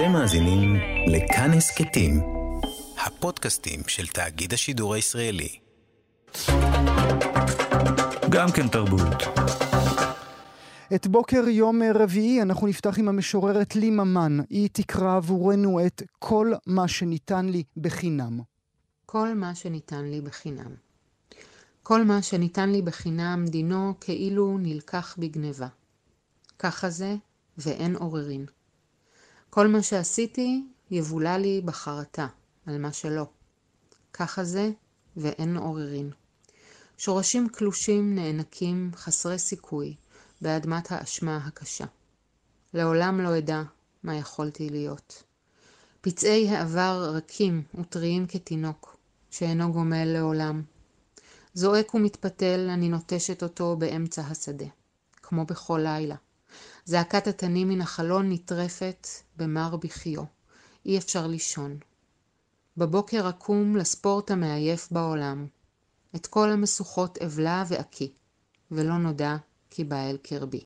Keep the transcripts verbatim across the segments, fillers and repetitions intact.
אתם מאזינים לכאן הסקטים, הפודקאסטים של תאגיד השידור הישראלי. גם כן תרבות. את בוקר יום רביעי אנחנו נפתח עם המשוררת לי ממן. היא תקרא עבורנו את כל מה שניתן לי בחינם. כל מה שניתן לי בחינם. כל מה שניתן לי בחינם דינו כאילו נלקח בגניבה. ככה זה ואין עוררין. כל מה שעשיתי יבולה לי בחרטה על מה שלא. ככה זה ואין עוררין. שורשים קלושים נאנקים חסרי סיכוי באדמת האשמה הקשה. לעולם לא ידע מה יכולתי להיות. פצעי העבר רכים וטריים כתינוק שאינו גומל לעולם. זועק ומתפתל אני נוטשת אותו באמצע השדה, כמו בכל לילה. זעקת התנים מן החלון נטרפת במר בחיו. אי אפשר לישון. בבוקר אקום לספורט המעייף בעולם. את כל המסוכות אבלה ועקי, ולא נודע כי בעל קרבי.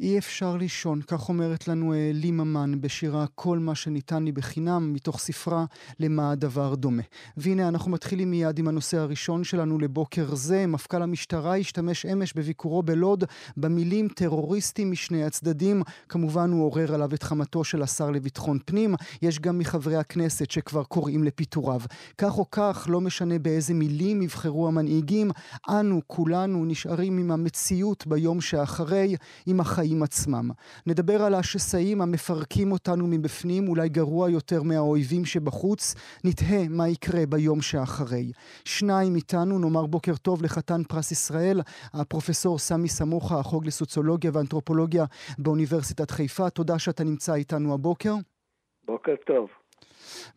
אי אפשר לישון, כך אומרת לנו לי ממן בשירה כל מה שניתן לי בחינם, מתוך ספרה למה הדבר דומה. והנה אנחנו מתחילים מיד עם הנושא הראשון שלנו לבוקר זה. מפכ"ל המשטרה השתמש אמש בביקורו בלוד במילים טרוריסטים משני הצדדים. כמובן הוא עורר עליו את חמתו של השר לביטחון פנים. יש גם מחברי הכנסת שכבר קוראים לפיטוריו. כך או כך, לא משנה באיזה מילים יבחרו המנהיגים, אנו כולנו נשארים עם המציאות ביום שאחרי, עם החיים עצמם. נדבר על השסעים המפרקים אותנו מבפנים, אולי גרוע יותר מהאויבים שבחוץ. נתהה מה יקרה ביום שאחרי. שניים איתנו, נאמר בוקר טוב לחתן פרס ישראל, הפרופסור סמי סמוכה, החוג לסוציולוגיה ואנתרופולוגיה באוניברסיטת חיפה. תודה שאתה נמצא איתנו הבוקר. בוקר טוב.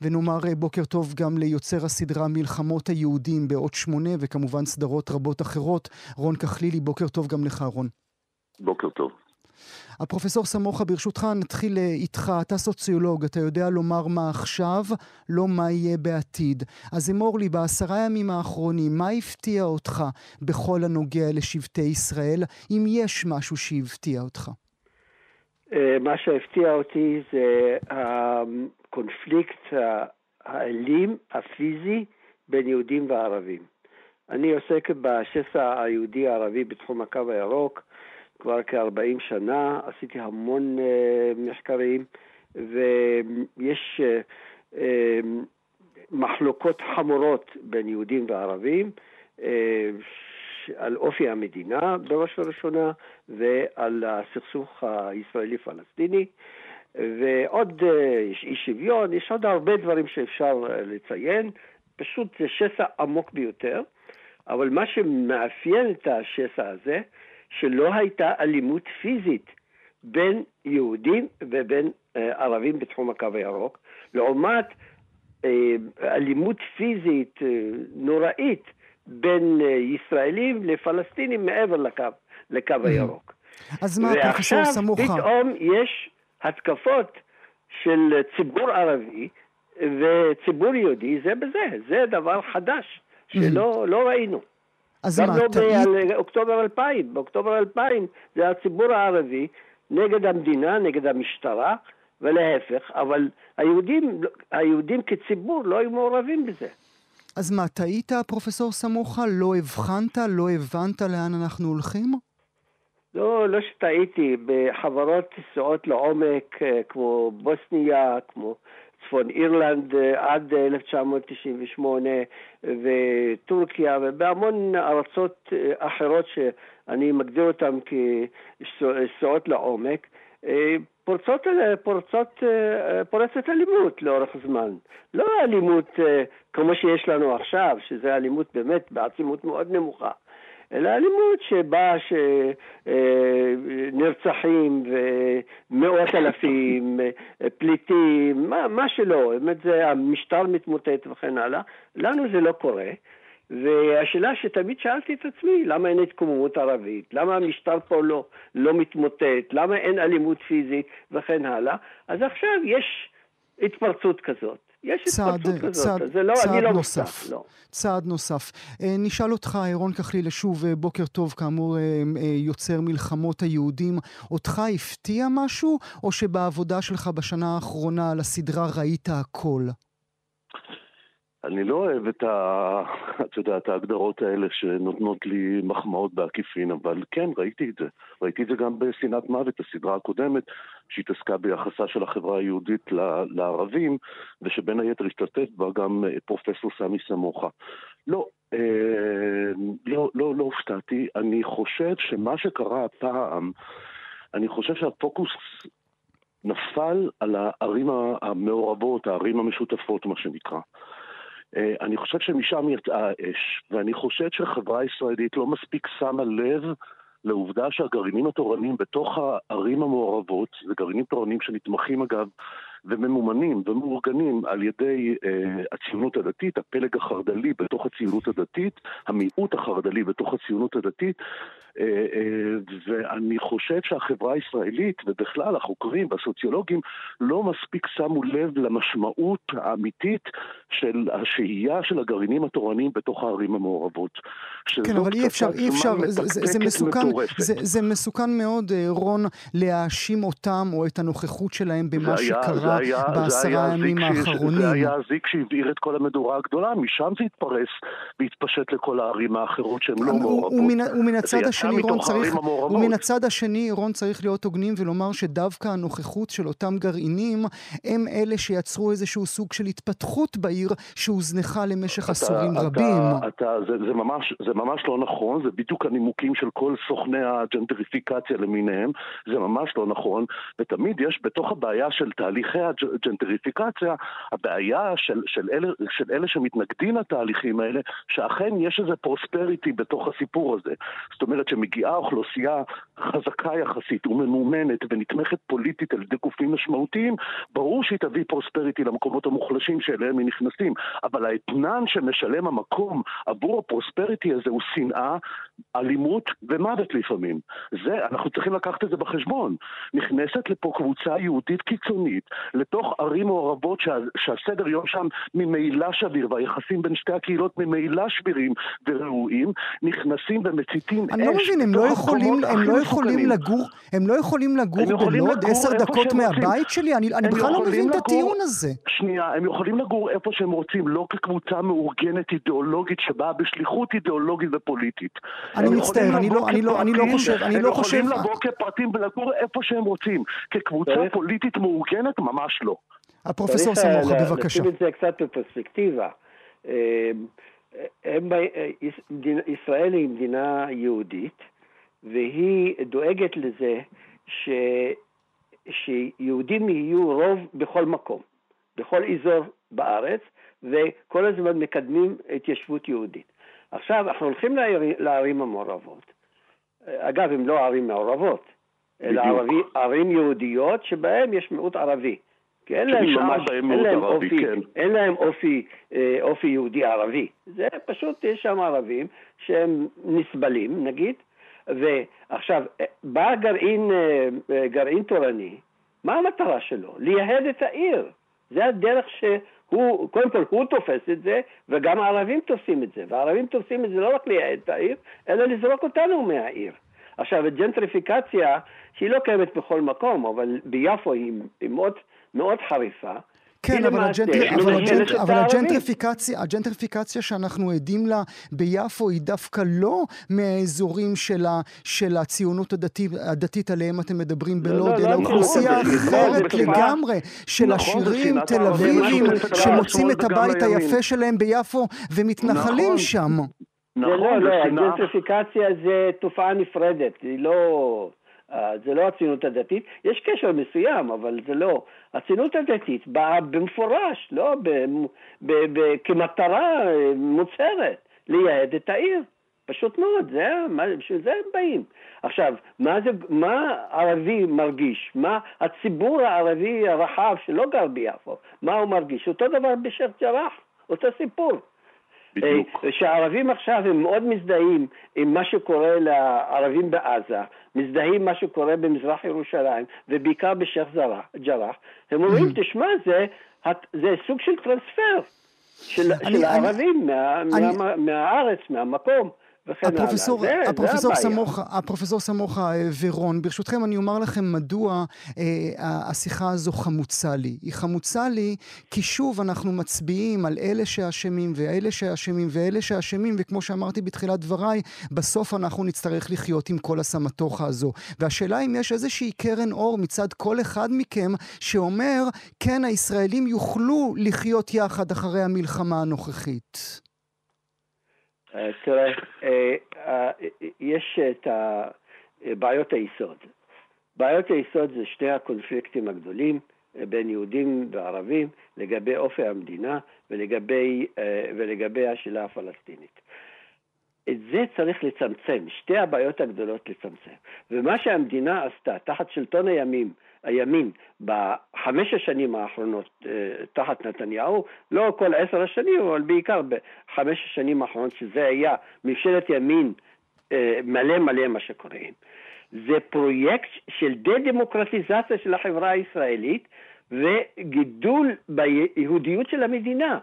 ונאמר בוקר טוב גם ליוצר הסדרה מלחמות היהודים בעוד שמונה, וכמובן סדרות רבות אחרות, רון כחלילי. בוקר טוב גם לך, רון. בוקר טוב. הפרופסור סמוכה, ברשותך נתחיל איתך. אתה סוציולוג, אתה יודע לומר מה עכשיו, לא מה יהיה בעתיד. אז אמור לי, בעשרה ימים האחרונים, מה הפתיע אותך בכל הנוגע לשבטי ישראל, אם יש משהו שהפתיע אותך? מה שהפתיע אותי זה הקונפליקט האלים, הפיזי, בין יהודים וערבים. אני עוסק בשסע היהודי הערבי בתחום הקו הירוק, כבר כ-ארבעים שנה, עשיתי המון uh, מחקרים, ויש uh, uh, מחלוקות חמורות בין יהודים וערבים, uh, ש- על אופי המדינה בראש וראשונה, ועל הסכסוך הישראלי-פלסטיני, ועוד uh, יש אי שוויון, יש עוד הרבה דברים שאפשר uh, לציין, פשוט זה שסע עמוק ביותר, אבל מה שמאפיין את השסע הזה, שלא הייתה אלימות פיזית בין יהודים ובין אה, ערבים בתחום הקו הירוק, לעומת אה, אלימות פיזית אה, נוראית בין אה, ישראלים לפלסטינים מעבר לקו, לקו הירוק. אז מה, ועכשיו פתאום יש התקפות של ציבור ערבי וציבור יהודי, זה בזה, זה דבר חדש שלא לא ראינו. גם לא באוקטובר אלפיים. באוקטובר אלפיים זה הציבור הערבי נגד המדינה, נגד המשטרה, ולהפך, אבל היהודים, היהודים כציבור לא היו מעורבים בזה. אז מה, תהית, פרופסור סמוכה? לא הבחנת, לא הבנת לאן אנחנו הולכים? לא, לא שתהיתי. בחברות תסעות לעומק, כמו בוסניה, כמו צפון אירלנד עד אלף תשע מאות תשעים ושמונה וטורקיה ובהמון ארצות אחרות שאני מגדיר אותן כסעות לעומק, פורצות, פורצות, פורצת אלימות לאורך זמן. לא אלימות כמו שיש לנו עכשיו, שזה אלימות באמת בעצימות מאוד נמוכה, אלא אלימות שבה שנרצחים ומאות אלפים, פליטים, מה, מה שלא, באמת זה המשטר מתמוטט וכן הלאה. לנו זה לא קורה, והשאלה שתמיד שאלתי את עצמי, למה אין התקוממות ערבית, למה המשטר פה לא, לא מתמוטט, למה אין אלימות פיזית וכן הלאה. אז עכשיו יש התפרצות כזאת, יש התפרצות כזאת, אז אני לא נוסף. צעד נוסף. נשאל אותך, רון כחלילי, שוב, בוקר טוב, כאמור יוצר מלחמות היהודים, אותך הפתיע משהו, או שבעבודה שלך בשנה האחרונה על הסדרה ראית הכל? אני לא אוהב את ההגדרות האלה שנותנות לי מחמאות בעקיפין, אבל כן, ראיתי את זה. ראיתי את זה גם בסנאת מוות, הסדרה הקודמת, שהתעסקה ביחסה של החברה היהודית לערבים, ושבין היתר השתתף בה גם פרופסור סמי סמוחה. לא, לא, לא, לא הופתעתי. אני חושב שמה שקרה הפעם, אני חושב שהפוקוס נפל על הערים המעורבות, הערים המשותפות, מה שנקרא. אני חושב שמשם יצאה אש, ואני חושב שהחברה הישראלית לא מספיק שמה לב לעובדה שהגרעינים התורניים בתוך הערים המעורבות, זה גרעינים תורניים שנתמכים אגב, וממומנים ומאורגנים על ידי uh, הציונות הדתית, הפלג החרדלי בתוך הציונות הדתית, המיעוט החרדלי בתוך הציונות הדתית, uh, uh, ואני חושב שהחברה הישראלית ובכלל החוקרים והסוציולוגים לא מספיק שמו לב למשמעות האמיתית של השהייה של הגרעינים התורניים בתוך הערים המעורבות. כן, אבל אי אפשר, אי אפשר, זה, זה, מסוכן, זה, זה מסוכן מאוד, רון, להאשים אותם או את הנוכחות שלהם במה שקרה. זה היה הזיק שהבעיר את כל המדורה הגדולה, משם זה התפרס והתפשט לכל הערים האחרות שהן לא מעורבות. ומן הצד השני, רון, צריך להיות הוגנים ולומר שדווקא הנוכחות של אותם גרעינים הם אלה שיצרו איזשהו סוג של התפתחות בעיר שהוזנחה למשך עשורים רבים. זה ממש לא נכון, זה בדיוק הנימוקים של כל סוכני הג'נטריפיקציה למיניהם, זה ממש לא נכון, ותמיד יש בתוך הבעיה של תהליך הג'נטריפיקציה, הבעיה של, של, אלה, של אלה שמתנגדים לתהליכים האלה, שאכן יש איזה פרוספריטי בתוך הסיפור הזה. זאת אומרת שמגיעה אוכלוסייה חזקה יחסית וממומנת ונתמכת פוליטית על ידי גופים משמעותיים, ברור שהיא תביא פרוספריטי למקומות המוחלשים שאליהם הם נכנסים, אבל האתנן שמשלם המקום עבור הפרוספריטי הזה הוא שנאה, אלימות ומוות לפעמים. זה, אנחנו צריכים לקחת את זה בחשבון. נכנסת לפה קבוצה יהודית קיצונית לתוך ערים מעורבות שה, שהסדר יום שם ממילא שביר, והיחסים בין שתי הקהילות ממילא שבירים ורעועים, נכנסים ומציתים אש. אני לא מבין, הם לא יכולים, הם לא יכולים לגור, הם לא יכולים לגור בלוד עשר דקות מהבית שלי? אני, אני בכלל לא מבין את הטיעון הזה. שנייה, הם יכולים לגור איפה שהם רוצים, לא כקבוצה מאורגנת אידיאולוגית שבאה בשליחות אידיאולוגית ופוליטית. אני מצטער, אני לא, אני לא, אני לא חושב, אני לא חושב. הם יכולים לבוא כפרטים ולגור איפה שהם רוצים, כקבוצה פוליטית מאורגנת, ממש לא. הפרופסור סמוכה, בבקשה. צריך לשים את זה קצת בפרספקטיבה. ישראל היא מדינה יהודית, והיא דואגת לזה ש... שיהודים יהיו רוב בכל מקום, בכל אזור בארץ, וכל הזמן מקדמים התיישבות יהודית. עכשיו, אנחנו הולכים לערים המעורבות. אגב, הם לא ערים מעורבות, אלא ערבי, ערים יהודיות שבהם יש מיעוט ערבי. כי אין להם ממש, אין להם ערבי, אופי, כן. אין להם אופי, אופי יהודי ערבי. זה פשוט, יש שם ערבים שהם נסבלים, נגיד. ועכשיו, בא גרעין, גרעין תורני, מה המטרה שלו? לייהד את העיר. זה הדרך ש... הוא, קודם כל הוא תופס את זה, וגם הערבים תופסים את זה, והערבים תופסים את זה לא רק לייעד את העיר, אלא לזרוק אותנו מהעיר. עכשיו, הג'נטריפיקציה, שהיא לא קיימת בכל מקום, אבל ביפו היא, היא מאוד, מאוד חריפה, כן, אבל הג'נטריפיקציה שאנחנו עדים לה ביפו היא דווקא לא מהאזורים של הציונות הדתית עליהם אתם מדברים בלוד, אלא אוכלוסייה אחרת לגמרי של השירים תל אביבים שמוצאים את הבית היפה שלהם ביפו ומתנחלים שם. לא, לא, הג'נטריפיקציה זה תופעה נפרדת, היא לא... זה לא הציונות הדתית, יש קשר מסוים, אבל זה לא. הציונות הדתית באה במפורש, לא כמטרה מוצהרת, לייעד את העיר. פשוט מאוד, זה, בשביל זה הם באים. עכשיו, מה, זה, מה ערבי מרגיש? מה הציבור הערבי הרחב שלא גר ביפו? מה הוא מרגיש? אותו דבר בשייח' ג'ראח, אותו סיפור. שהערבים עכשיו הם מאוד מזדהים עם מה שקורה לערבים בעזה, מזדהים עם מה שקורה במזרח ירושלים, ובעיקר בשייח' ג'ראח. הם אומרים, תשמע, זה סוג של טרנספר של הערבים מהארץ, מהמקום. הפרופסור, הפרופסור סמוכה, הפרופסור סמוכה ורון, ברשותכם אני אומר לכם מדוע השיחה הזו חמוצה לי. היא חמוצה לי כי שוב אנחנו מצביעים על אלה שאשמים ואלה שאשמים ואלה שאשמים, וכמו שאמרתי בתחילת דבריי, בסוף אנחנו נצטרך לחיות עם כל הסמטוחה הזו. והשאלה אם יש איזושהי קרן אור מצד כל אחד מכם שאומר, כן, הישראלים יוכלו לחיות יחד אחרי המלחמה הנוכחית. תראה, יש את בעיות היסוד. בעיות היסוד זה שני הקונפליקטים הגדולים בין יהודים וערבים לגבי אופי המדינה ולגבי, ולגבי השאלה הפלסטינית. את זה צריך לצמצם, שתי הבעיות הגדולות לצמצם. ומה שהמדינה עשתה תחת שלטון הימים, הימין בחמש השנים האחרונות תחת נתניהו, לא כל עשר השנים, אבל בעיקר בחמש השנים האחרונות, שזה היה ממשלת ימין מלא מלא מה שקוראים. זה פרויקט של דה-דמוקרטיזציה של החברה הישראלית, וגידול ביהודיות של המדינה.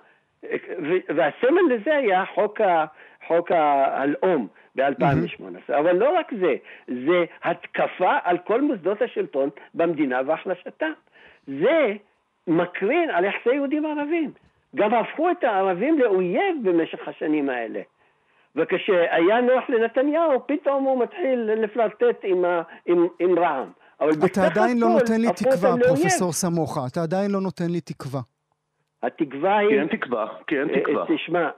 והסמן לזה היה חוק ה... חוק הלאום ב-אלפיים ושמונה עשרה, mm-hmm. אבל לא רק זה, זה התקפה על כל מוסדות השלטון במדינה והחלשתה. זה מקרין על יחסי יהודים ערבים. גם הפכו את הערבים לאויב במשך השנים האלה. וכשהיה נוח לנתניהו, פתאום הוא מתחיל לפלרטט עם, ה... עם... עם רעם. אתה עדיין לא נותן לי תקווה, פרופסור סמוכה, אתה עדיין לא נותן לי תקווה. התקווה היא... כי אין תקווה, כי אין תקווה. תשמע...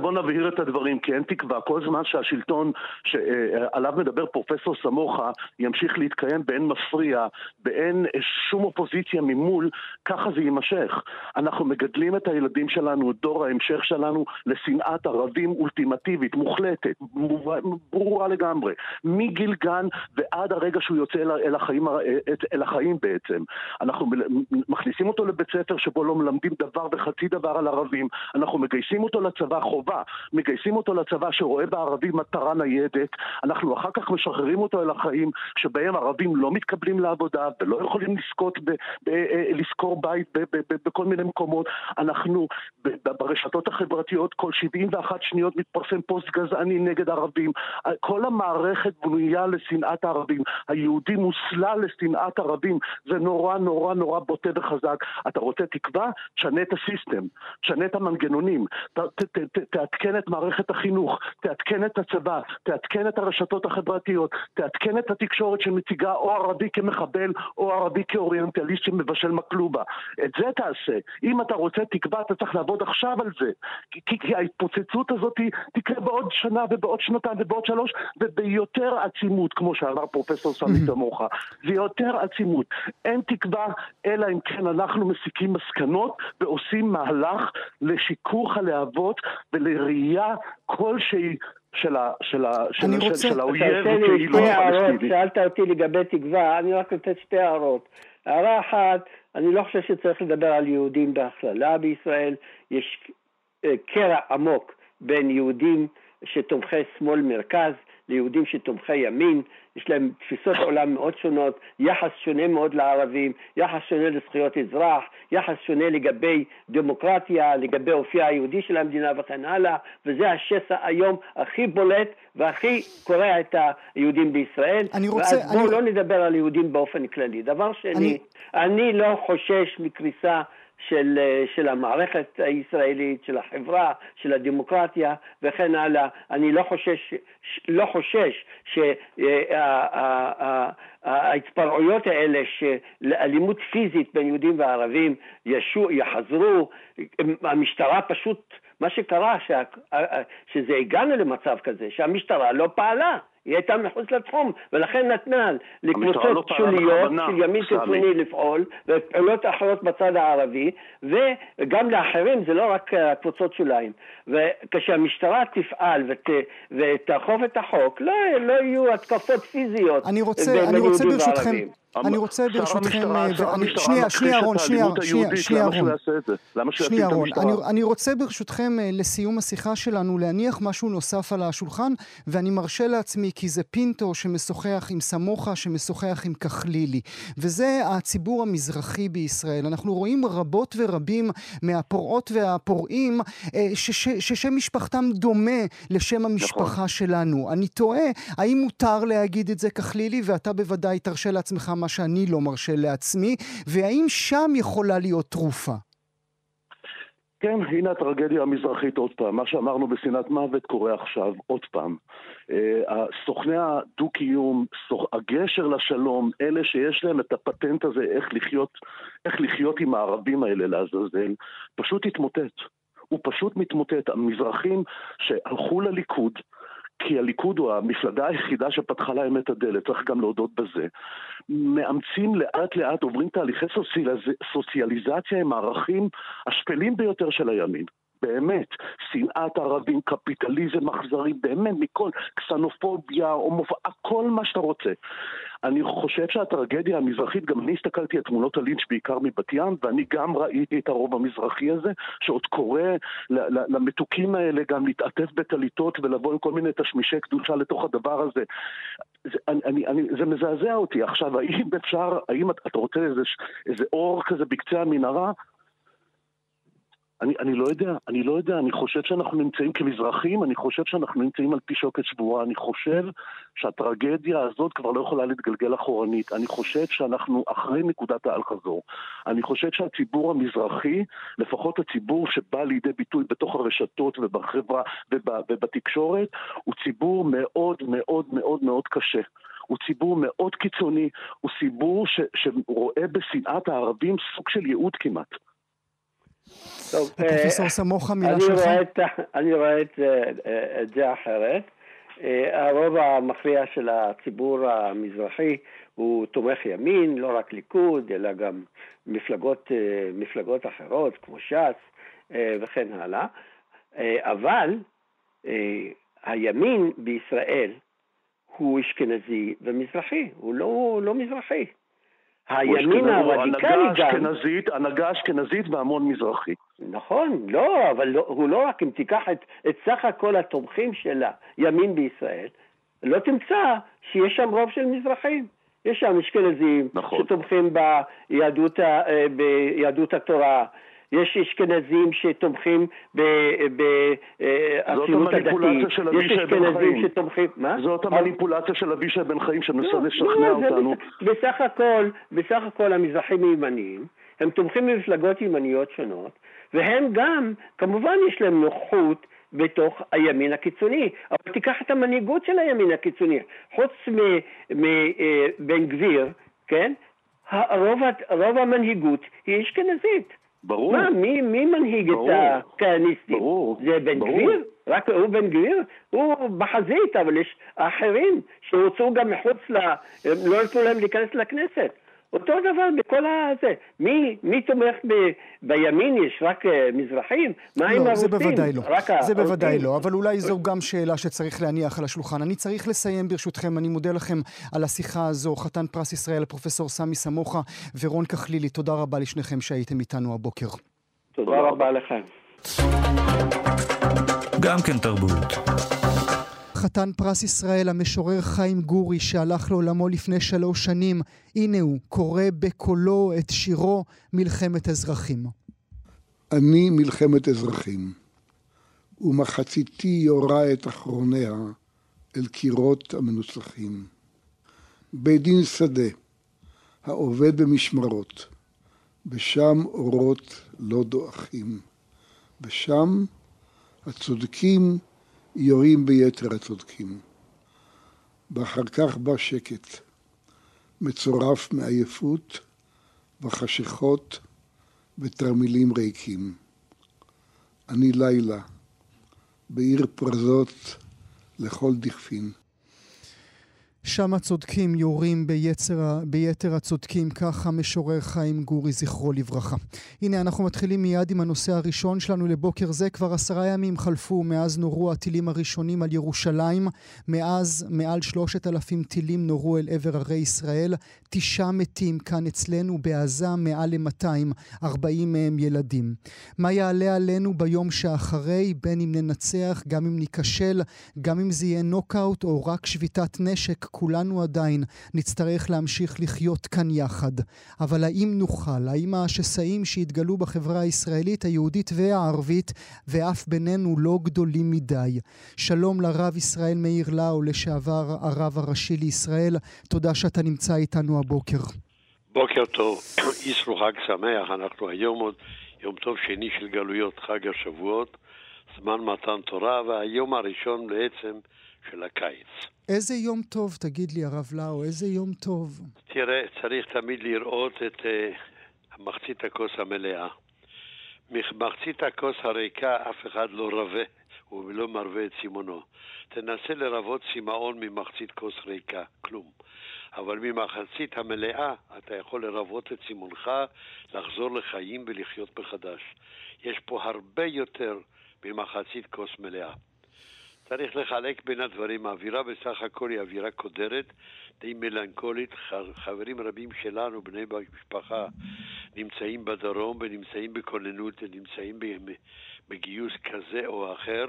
בוא נבהיר את הדברים, כי אין תקווה. כל זמן שהשלטון שעליו מדבר פרופסור סמוכה ימשיך להתקיים באין מפריע, באין שום אופוזיציה ממול, ככה זה יימשך. אנחנו מגדלים את הילדים שלנו, את דור ההמשך שלנו, לשנאת ערבים אולטימטיבית, מוחלטת, ברורה לגמרי. מגיל גן ועד הרגע שהוא יוצא אל החיים, אל החיים בעצם. אנחנו מכניסים אותו לבית ספר שבו לא מלמדים דבר דבר וחצי דבר על ערבים, אנחנו מגייסים אותו לצבא חובה, מגייסים אותו לצבא שרואה בערבים מטרה ניידת, אנחנו אחר כך משחררים אותו אל החיים שבהם ערבים לא מתקבלים לעבודה ולא יכולים לזכות ב- ב- לזכור בית ב- ב- ב- בכל מיני מקומות. אנחנו ב- ברשתות החברתיות כל שבעים ואחת שניות מתפרסם פוסט גזעני נגד ערבים. כל המערכת בנויה לשנאת הערבים, היהודי מוסלה לשנאת ערבים, זה נורא נורא נורא בוטה וחזק. אתה רוצה תקווה? שנה את הסיסטם, שנה את המנגנונים, ת, ת, ת, ת, תעדכן את מערכת החינוך, תעדכן את הצבא, תעדכן את הרשתות החברתיות, תעדכן את התקשורת שמציגה או ערבי כמחבל או ערבי כאוריינטליסט שמבשל מקלובה. את זה תעשה. אם אתה רוצה תקווה, אתה צריך לעבוד עכשיו על זה. כי, כי ההתפוצצות הזאת תקרה בעוד שנה ובעוד שנתיים ובעוד שלוש, וביותר עצימות, כמו שאמר פרופסור סמי סמוכה. ביותר עצימות. אין תקווה, אלא אם כן אנחנו מסיקים מסקנות ועושים מהלך לשיכוך הלהבות ולראייה כלשהי של ה של ה של האויב וכאילו הפלסטיני. שאלת אותי לגבי תקווה, אני רק רוצה שתי הערות. הערה אחת, אני לא חושב שצריך לדבר על יהודים בהכללה בישראל, יש קרע עמוק בין יהודים שתומכי שמאל מרכז ליהודים שתומכי ימין, יש להם תפיסות עולם מאוד שונות, יחס שונה מאוד לערבים, יחס שונה לזכויות אזרח, יחס שונה לגבי דמוקרטיה, לגבי אופייה היהודי של המדינה וכן הלאה, וזה השסע היום הכי בולט והכי קורע את היהודים בישראל. אני רוצה, ואז בואו אני... לא נדבר על יהודים באופן כללי. דבר שני, אני, אני לא חושש מקריסה של של המערכת הישראלית, של החברה, של הדמוקרטיה וכן הלאה. אני לא חושש לא חושש שההתפרעויות האלה של אלימות פיזית בין יהודים וערבים ישו יחזרו. המשטרה פשוט, מה שקרה ש שזה הגענו למצב כזה שהמשטרה לא פעלה, היא הייתה מחוץ לתחום, ולכן נתנה לקבוצות שוליות של ימין קיצוני לפעול, ופעולות אחרות בצד הערבי, וגם לאחרים, זה לא רק קבוצות שוליים. וכשהמשטרה תפעל ות, ותאכוף את החוק, לא, לא יהיו התקפות פיזיות. אני רוצה, אני רוצה ברשותכם, אני רוצה ברשותכם, שנייה, שנייה רון, שנייה רון, שנייה רון, אני רוצה ברשותכם לסיום השיחה שלנו להניח משהו נוסף על השולחן, ואני מרשה לעצמי כי זה פינטו שמשוחח עם סמוכה, שמשוחח עם כחלילי, וזה הציבור המזרחי בישראל. אנחנו רואים רבות ורבים מהפורעות והפורעים ששם משפחתם דומה לשם המשפחה שלנו. אני תוהה, האם מותר להגיד את זה כחלילי, ואתה בוודאי תרשה לעצמך מה שאני לא מרשה לעצמי, והאם שם יכולה להיות תרופה? כן, הנה הטרגדיה המזרחית עוד פעם. מה שאמרנו בסנת מוות קורה עכשיו עוד פעם. סוכני הדו-קיום, הגשר לשלום, אלה שיש להם את הפטנט הזה, איך לחיות, איך לחיות עם הערבים האלה לעזאזל, פשוט התמוטט. הוא פשוט מתמוטט. המזרחים שהלכו לליכוד, כי הליכוד הוא המפלגה היחידה שפתחה להם את הדלת, צריך גם להודות בזה. מאמצים לאט לאט, עוברים תהליכי סוציאליזציה עם הערכים השפלים ביותר של הימין. באמת, שנאת ערבים, קפיטליזם אכזרי, באמת מכל, קסנופוביה, הומופ... כל מה שאתה רוצה. אני חושב שהטרגדיה המזרחית, גם אני הסתכלתי על תמונות הלינץ' בעיקר מבת ים, ואני גם ראיתי את הרוב המזרחי הזה, שעוד קורא למתוקים האלה גם להתעטף בתליתות ולבוא עם כל מיני תשמישי קדושה לתוך הדבר הזה. זה, אני, אני, זה מזעזע אותי. עכשיו, האם אפשר, האם אתה רוצה איזה, איזה אור כזה בקצה המנהרה? אני, אני לא יודע, אני לא יודע, אני חושב שאנחנו נמצאים כמזרחים, אני חושב שאנחנו נמצאים על פי שוקת שבורה, אני חושב שהטרגדיה הזאת כבר לא יכולה להתגלגל אחורנית, אני חושב שאנחנו אחרי נקודת האל חזור, אני חושב שהציבור המזרחי, לפחות הציבור שבא לידי ביטוי בתוך הרשתות ובחברה ובתקשורת, הוא ציבור מאוד מאוד מאוד מאוד קשה. הוא ציבור מאוד קיצוני, הוא ציבור ש, שרואה בשנאת הערבים סוג של ייעוד כמעט. טוב, פרופסור סמוכה, מילה שלך. אני רואה את זה אחרת. הרוב המכריע של הציבור המזרחי הוא תומך ימין, לא רק ליכוד, אלא גם מפלגות אחרות, כמו ש"ס וכן הלאה. אבל הימין בישראל הוא אשכנזי ומזרחי, הוא לא מזרחי. הימין הרדיקלי גם. הנהגה אשכנזית והמון מזרחי. נכון, לא, אבל לא, הוא לא רק אם תיקח את, את סך הכל התומכים שלה, ימין בישראל, לא תמצא שיש שם רוב של מזרחים. יש שם אשכנזים נכון. שתומכים ביהדות, ביהדות התורה, יש אשכנזים שתומכים באצילות הדתית, יש אשכנזים שתומכים... זאת המניפולציה של אבישי בן חיים שמנסה לשכנע אותנו. בסך הכל המזרחים הימניים, הם תומכים במפלגות ימניות שונות, והם גם, כמובן יש להם נוחות בתוך הימין הקיצוני, אבל תיקח את המנהיגות של הימין הקיצוני, חוץ מבן גביר, רוב המנהיגות היא אשכנזית. ברור. מה, מי, מי מנהיג ברור. את הכהניסטים? ברור. זה בן ברור. גביר? רק הוא בן גביר? הוא בחזית, אבל יש אחרים שהוצאו גם מחוץ ל... לא נתנו להם להיכנס לכנסת. אותו דבר בכל הזה. מי, מי תומך ב, בימין? יש רק uh, מזרחים? מה לא, עם הרוסים? זה בוודאי לא. זה בוודאי לא. אבל אולי זו גם שאלה שצריך להניח על השולחן. אני צריך לסיים ברשותכם. אני מודה לכם על השיחה הזו. חתן פרס ישראל, פרופסור סמי סמוכה ורון כחלילי. תודה רבה לשניכם שהייתם איתנו הבוקר. תודה, תודה רבה לכם. גם כן תרבות. חתן פרס ישראל, המשורר חיים גורי, שהלך לעולמו לפני שלוש שנים, הנה הוא, קורא בקולו את שירו מלחמת אזרחים. אני מלחמת אזרחים, ומחציתי יורה את אחרוניה אל קירות המנוצחים. בית דין שדה, העובד במשמרות, בשם אורות לא דואחים, בשם הצודקים יורים ביתר הצודקים. ואחר כך בא שקט, מצורף מעייפות וחשכות ותרמילים ריקים. אני לילה, בעיר פרזות לכל דכפין. שם הצודקים יורים ביצר, ביתר הצודקים, ככה משורר חיים גורי, זכרו לברכה. הנה, אנחנו מתחילים מיד עם הנושא הראשון שלנו לבוקר זה. כבר עשרה ימים חלפו מאז נורו הטילים הראשונים על ירושלים. מאז מעל שלושת אלפים טילים נורו אל עבר הרי ישראל. תשעה מתים כאן אצלנו בעזה, מעל למאתיים, ארבעים מהם ילדים. מה יעלה עלינו ביום שאחרי, בין אם ננצח, גם אם ניקשל, גם אם זה יהיה נוקאוט או רק שביטת נשק, כולנו עדיין נצטרך להמשיך לחיות כאן יחד. אבל האם נוכל, האם השסעים שהתגלו בחברה הישראלית, היהודית והערבית, ואף בינינו לא גדולים מדי? שלום לרב ישראל מאיר לאו, לשעבר הרב הראשי לישראל, תודה שאתה נמצא איתנו הבוקר. בוקר טוב, ישרו חג שמח, אנחנו היום עוד יום טוב שני של גלויות, חג השבועות, זמן מתן תורה, והיום הראשון בעצם של הקיץ. איזה יום טוב, תגיד לי הרב לאו, איזה יום טוב? תראה, צריך תמיד לראות את uh, מחצית הכוס המלאה. מחצית הכוס הריקה אף אחד לא רווה, הוא לא מרווה את סימונו. תנסה לרבות סימאון ממחצית כוס ריקה, כלום. אבל ממחצית המלאה אתה יכול לרבות את סימונך, לחזור לחיים ולחיות מחדש. יש פה הרבה יותר ממחצית כוס מלאה. צריך לחלק בין הדברים. האווירה בסך הכל היא אווירה קודרת, די מלנכולית. חברים רבים שלנו, בני משפחה, נמצאים בדרום ונמצאים בכוננות ונמצאים בגיוס כזה או אחר,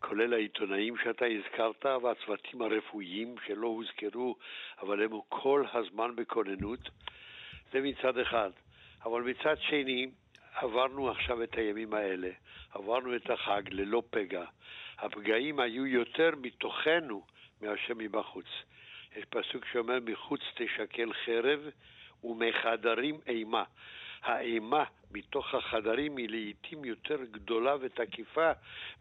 כולל העיתונאים שאתה הזכרת והצוותים הרפואיים שלא הוזכרו, אבל הם כל הזמן בכוננות. זה מצד אחד. אבל מצד שני, עברנו עכשיו את הימים האלה, עברנו את החג ללא פגע. הפגעים היו יותר מתוכנו מאשר מבחוץ. יש פסוק שאומר, מחוץ תשקל חרב ומחדרים אימה. האימה מתוך החדרים היא לעתים יותר גדולה ותקיפה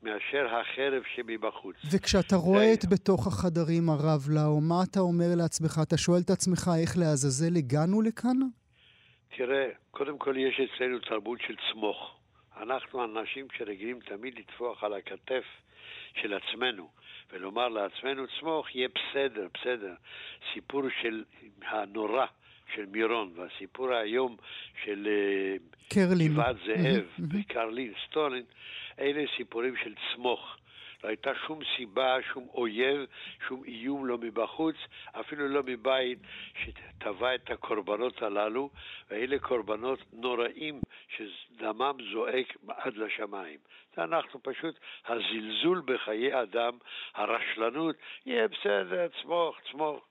מאשר החרב שמבחוץ. וכשאתה רואה את בתוך החדרים, הרב לאו, מה אתה אומר לעצמך? אתה שואל את עצמך איך לעזאזל הגענו לכאן? תראה, קודם כל יש אצלנו תרבות של צמוך. אנחנו אנשים שרגילים תמיד לטפוח על הכתף של עצמנו ולומר לעצמנו צמוך, יהיה בסדר, בסדר. סיפור של הנורא של מירון והסיפור היום של קרלין, גבעת זאב וקרלין, סטולין, אלה סיפורים של צמוך. לא הייתה שום סיבה, שום אויב, שום איום לא מבחוץ, אפילו לא מבית, שטבע את הקורבנות הללו, ואלה קורבנות נוראים שדמם זועק עד לשמיים. אנחנו פשוט, הזלזול בחיי אדם, הרשלנות, יהיה בסדר, צמוך, צמוך.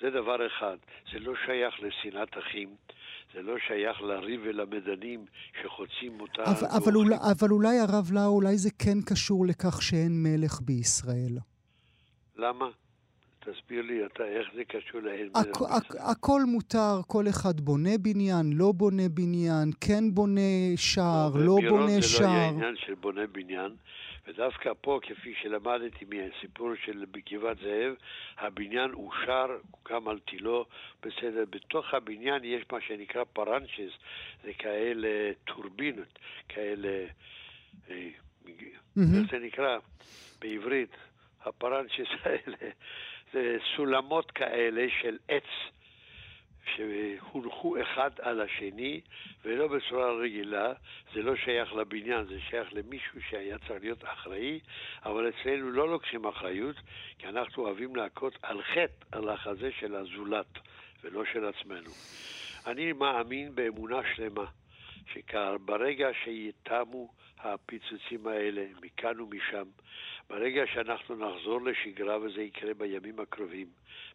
זה דבר אחד. זה לא שייך לשנאת אחים. זה לא שייך לריב ולמדנים שחוצים אותה. אבל, אבל, אולי, אבל אולי הרב לאו, אולי זה כן קשור לכך שאין מלך בישראל. למה? תסביר לי אתה איך זה קשור לאין הכ, מלך הכ, בישראל. הכל מותר, כל אחד בונה בניין, לא בונה בניין, כן בונה שער, לא, לא בונה שער. זה לא היה עניין של בונה בניין. ודווקא פה, כפי שלמדתי מהסיפור של גבעת זאב, הבניין אושר, הוקם על תילו, בסדר. בתוך הבניין יש מה שנקרא פרנצ'ס, זה כאלה טורבינות, כאלה, איך זה נקרא בעברית, הפרנצ'ס האלה, זה סולמות כאלה של עץ, שהונחו אחד על השני ולא בצורה רגילה. זה לא שייך לבניין, זה שייך למישהו שהיה צריך להיות אחראי, אבל אצלנו לא לוקחים אחריות, כי אנחנו אוהבים להכות על חטא, על החזה של הזולת ולא של עצמנו. אני מאמין באמונה שלמה שברגע שיתמו הפיצוצים האלה מכאן ומשם, ברגע שאנחנו נחזור לשגרה, וזה יקרה בימים הקרובים,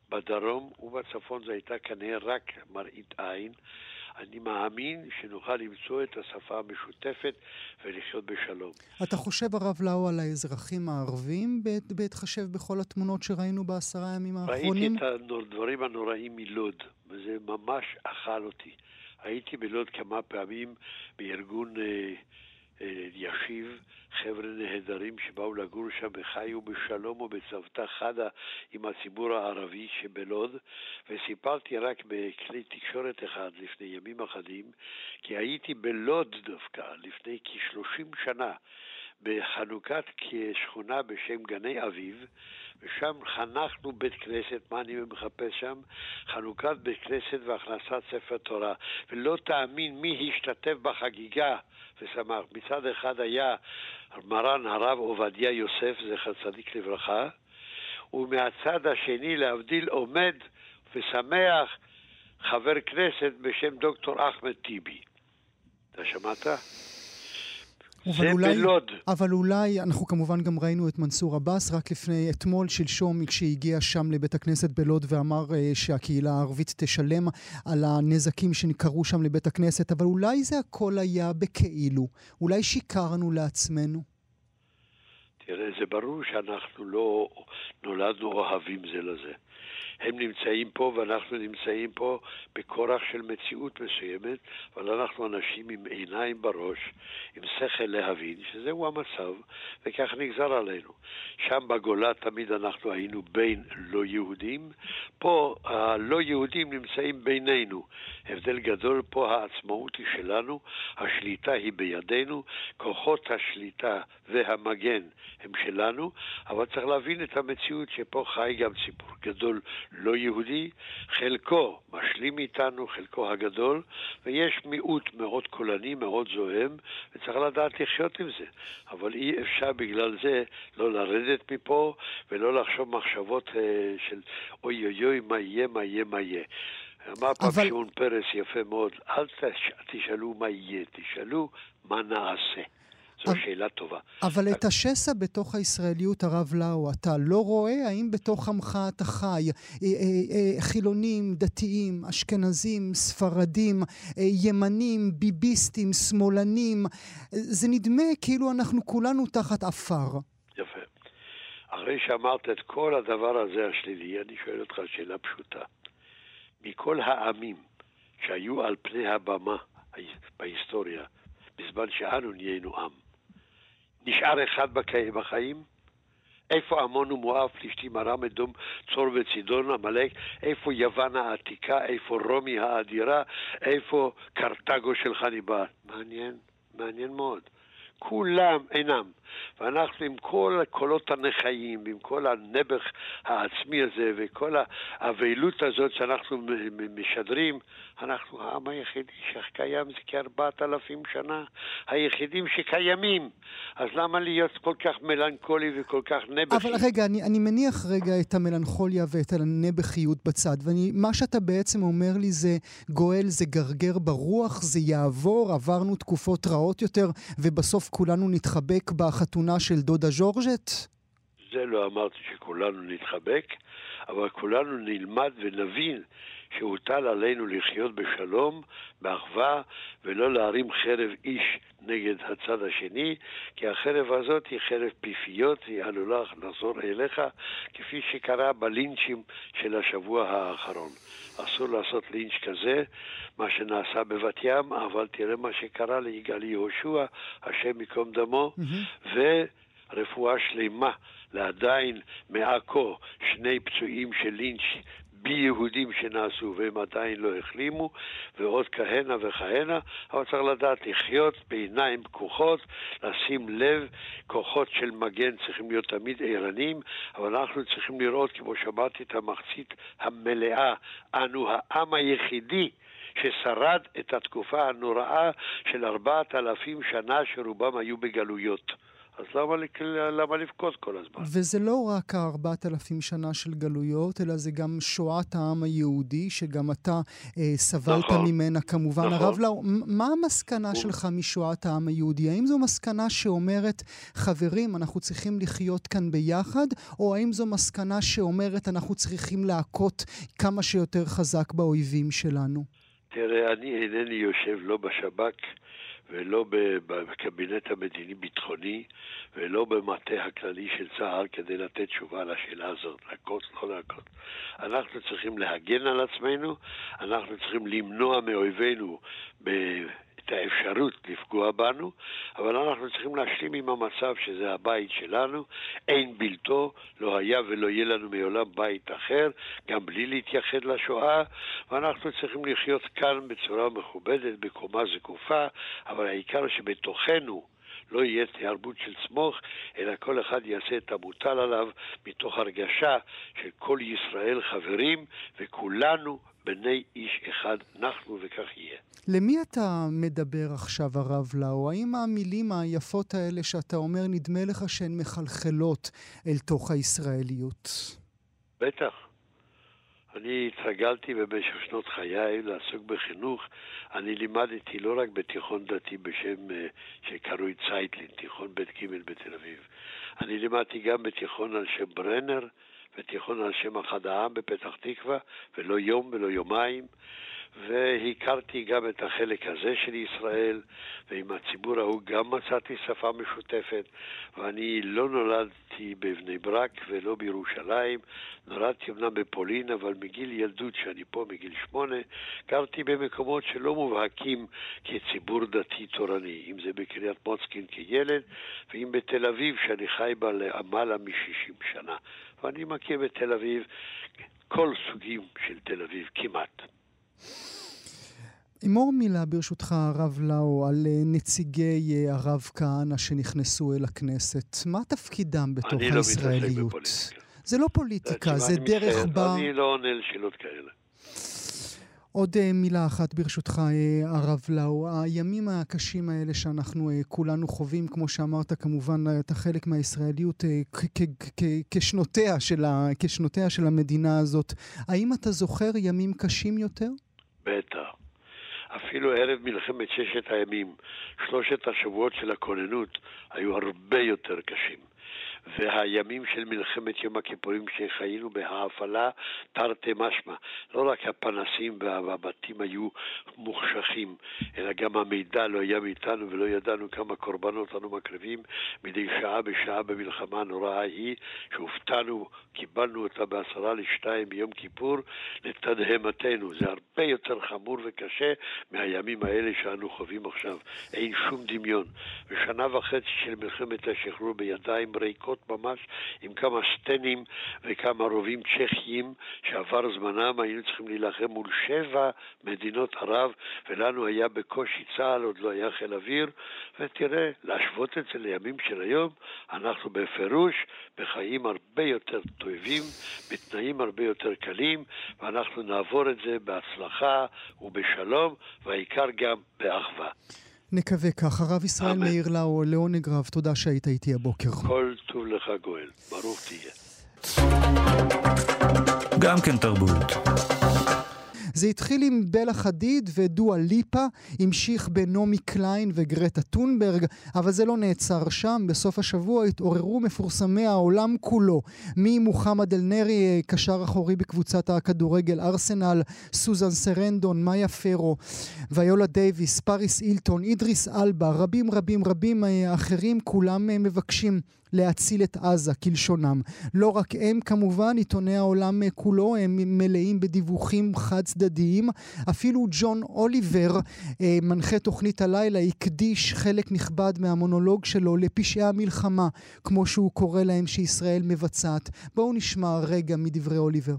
בדרום ובצפון זה הייתה כנראה רק מראית עין, אני מאמין שנוכל למצוא את השפה המשותפת ולחיות בשלום. אתה חושב הרב לאו על האזרחים הערבים בהתחשב בכל התמונות שראינו בעשרה ימים האחרונים? ראיתי את הדברים הנוראים מלוד, וזה ממש אכל אותי. הייתי בלוד כמה פעמים בארגון אה, אה, ישיב, חבר'ה נהדרים שבאו לגור שם וחיו בשלום ובצוותא חדא עם הציבור הערבי שבלוד, וסיפרתי רק בכלי תקשורת אחד לפני ימים אחדים, כי הייתי בלוד דווקא לפני כשלושים שנה, בחנוכת שכונה בשם גני אביב, ושם חנכנו בית כנסת. מה אני מחפש שם? חנוכת בית כנסת והכנסת ספר תורה. ולא תאמין מי השתתף בחגיגה ושמח. מצד אחד היה מרן הרב עובדיה יוסף, זכר צדיק לברכה, ומהצד השני, להבדיל, עומד ושמח חבר כנסת בשם דוקטור אחמד טיבי. אתה שמעת? זה אולי, בלוד. אבל אולי, אנחנו כמובן גם ראינו את מנסור עבאס רק לפני אתמול שלשום, כשהגיע שם לבית הכנסת בלוד ואמר uh, שהקהילה הערבית תשלם על הנזקים שנקרו שם לבית הכנסת, אבל אולי זה הכל היה בכאילו, אולי שיקרנו לעצמנו. תראה, זה ברור שאנחנו לא נולדנו אוהבים זה לזה. הם נמצאים פה ואנחנו נמצאים פה בכורח של מציאות מסוימת, אבל אנחנו אנשים עם עיניים בראש, עם שכל להבין שזהו המצב, וכך נגזר עלינו. שם בגולה תמיד אנחנו היינו בין לא יהודים, פה הלא יהודים נמצאים בינינו. הבדל גדול, פה העצמאות היא שלנו, השליטה היא בידינו, כוחות השליטה והמגן הם שלנו, אבל צריך להבין את המציאות שפה חי גם ציבור גדול לא יהודי, חלקו משלים איתנו, חלקו הגדול, ויש מיעוט מאוד קולני, מאוד זוהם, וצריך לדעת לחיות עם זה. אבל אי אפשר בגלל זה לא לרדת מפה, ולא לחשוב מחשבות אה, של אוי אוי אוי, מה יהיה, מה יהיה, מה יהיה. אמר פעם אבל... שיעון פרס יפה מאוד, אל תש... תשאלו מה יהיה, תשאלו מה נעשה. זו שאלה טובה. אבל את השסע בתוך הישראליות, הרב לאו, אתה לא רואה? האם בתוך עמך אתה חי? חילונים, דתיים, אשכנזים, ספרדים, ימנים, ביביסטים, שמאלנים. זה נדמה כאילו אנחנו כולנו תחת אפר. יפה. אחרי שאמרת את כל הדבר הזה השלילי, אני שואל אותך שאלה פשוטה. מכל העמים שהיו על פני הבמה בהיסטוריה, בזמן שאנו נהיינו עם, נשאר אחד בקיים החיים? איפה עמון ומואב, פלישתים, ארם, אדום, צור וצידון, עמלק? איפה יוון העתיקה? איפה רומי האדירה? איפה קרתגו של חניבל? מעניין, מעניין מאוד. כולם אינם. ואנחנו עם כל הקולות הנחיים, עם כל הנבח העצמי הזה, וכל האבלות הזאת שאנחנו משדרים, אנחנו העם היחידי שקיים זה כארבעת אלפים שנה, היחידים שקיימים. אז למה להיות כל כך מלנכולי וכל כך נבחי? אבל רגע, אני, אני מניח רגע את המלנכוליה ואת הנבחיות בצד, ומה שאתה בעצם אומר לי זה, גואל, זה גרגר ברוח, זה יעבור, עברנו תקופות רעות יותר, ובסוף כולנו נתחבק בה. החתונה של דודה ז'ורג'ט? זה לא אמרתי שכולנו נתחבק, אבל כולנו נלמד ונבין שהוטל עלינו לחיות בשלום, באחווה, ולא להרים חרב איש נגד הצד השני, כי החרב הזאת היא חרב פיפיות, היא עלולה לחזור אליך, כפי שקרה בלינצ'ים של השבוע האחרון. אסור לעשות לינץ' כזה, מה שנעשה בבת ים, אבל תראה מה שקרה ליגאל יהושע, השם יקום דמו, mm-hmm. ורפואה שלמה, לעדיין מעכו שני פצועים של לינץ' ביהודים שנעשו והם עדיין לא החלימו, ועוד כהנה וכהנה. אבל צריך לדעת לחיות בעיניים פקוחות, לשים לב, כוחות של מגן צריכים להיות תמיד ערניים, אבל אנחנו צריכים לראות, כמו שמעתי, את המחצית המלאה. אנו העם היחידי ששרד את התקופה הנוראה של ארבעת אלפים שנה שרובם היו בגלויות. אז למה, למה לבכות כל הזמן? וזה לא רק הארבעת אלפים שנה של גלויות, אלא זה גם שואת העם היהודי, שגם אתה אה, סבלת נכון. ממנה כמובן. נכון. הרב לאו, מה המסקנה נכון. שלך משואת העם היהודי? האם זו מסקנה שאומרת, חברים, אנחנו צריכים לחיות כאן ביחד, או האם זו מסקנה שאומרת, אנחנו צריכים להכות כמה שיותר חזק באויבים שלנו? תראה, אני אינני יושב לא בשב"כ, ולא בקבינט המדיני-ביטחוני, ולא במטה הכללי של צה"ל, כדי לתת תשובה לשאלה הזאת, להכות, לא להכות. אנחנו צריכים להגן על עצמנו, אנחנו צריכים למנוע מאויבינו את האפשרות לפגוע בנו, אבל אנחנו צריכים להשלים עם המצב שזה הבית שלנו, אין בלתו, לא היה ולא יהיה לנו מעולם בית אחר, גם בלי להתייחד לשואה, ואנחנו צריכים לחיות כאן בצורה מכובדת, בקומה זקופה, אבל העיקר שבתוכנו לא יהיה התערבות של סמוך, אלא כל אחד יעשה את המוטל עליו מתוך הרגשה של כל ישראל חברים, וכולנו בני איש אחד, אנחנו וכך יהיה. למי אתה מדבר עכשיו, הרב לאו? האם המילים היפות האלה שאתה אומר, נדמה לך שהן מחלחלות אל תוך הישראליות? בטח. אני התרגלתי במשך שנות חיי לעסוק בחינוך. אני לימדתי לא רק בתיכון דתי בשם שקרוי צייטלין, תיכון בית גימל בתל אביב. אני לימדתי גם בתיכון על שם ברנר, בתיכון על שם אחד העם בפתח תקווה, ולא יום ולא יומיים. והכרתי גם את החלק הזה של ישראל, ועם הציבור ההוא גם מצאתי שפה משותפת, ואני לא נולדתי בבני ברק ולא בירושלים, נולדתי אמנם בפולין, אבל מגיל ילדות שאני פה, מגיל שמונה, גרתי במקומות שלא מובהקים כציבור דתי תורני, אם זה בקריית מוצקין כילד, ואם בתל אביב שאני חי בה למעלה מ-שישים שנה. ואני מכיר בתל אביב כל סוגים של תל אביב כמעט. אמור מילה ברשותך הרב לאו על נציגי הרב כהנא שנכנסו אל הכנסת. מה תפקידם בתוך הישראליות? לא זה לא פוליטיקה, זה, זה דרך מתחיל. בה... אני לא עונה לשאלות כאלה. עוד מילה אחת ברשותך הרב לאו, הימים הקשים האלה שאנחנו כולנו חווים, כמו שאמרת כמובן אתה חלק מהישראליות כשנותיה של כשנותיה של המדינה הזאת, האם אתה זוכר ימים קשים יותר? בטח. אפילו ערב מלחמת ששת הימים, שלושת השבועות של הכוננות היו הרבה יותר קשים. והימים של מלחמת יום הכיפורים שחיינו בהאפלה תרתי משמע, לא רק הפנסים והבתים היו מוחשכים, אלא גם המידע לא היה מאיתנו ולא ידענו כמה קורבנות אנו מקריבים מדי שעה בשעה במלחמה הנוראה היא שהופתענו, קיבלנו אותה בעשרה לשתיים ביום כיפור לתדהמתנו. זה הרבה יותר חמור וקשה מהימים האלה שאנו חווים עכשיו, אין שום דמיון. ושנה וחצי של מלחמת השחרור בידיים ריקות ממש, עם כמה סטנים וכמה רובים צ'כיים שעבר זמנם, היינו צריכים להילחם מול שבע מדינות ערב, ולנו היה בקושי צהל, עוד לא היה חיל אוויר. ותראה, להשוות את זה לימים של היום, אנחנו בפירוש בחיים הרבה יותר טובים, בתנאים הרבה יותר קלים, ואנחנו נעבור את זה בהצלחה ובשלום, והעיקר גם באחווה. נקווה כך. הרב ישראל מאיר לאו, לעונג רב, תודה שהיית איתי הבוקר. כל טוב לך גואל, ברוך תהיה. גם כן תרבות. זה התחיל עם בלה חדיד ודואה ליפה, המשיך בנומי קליין וגרטה טונברג, אבל זה לא נעצר שם. בסוף השבוע התעוררו מפורסמי העולם כולו, ממוחמד אלנרי, קשר אחורי בקבוצת הכדורגל ארסנל, סוזן סרנדון, מאיה פרו, ויולה דייביס, פריס אילטון, אידריס אלבה, רבים רבים רבים אחרים, כולם מבקשים להציל את עזה כלשונם. לא רק הם כמובן, עיתוני העולם כולו הם מלאים בדיווחים חד צדדיים. אפילו ג'ון אוליבר, מנחה תוכנית הלילה, הקדיש חלק נכבד מהמונולוג שלו לפשעי המלחמה, כמו שהוא קורא להם שישראל מבצעת. בואו נשמע רגע מדברי אוליבר.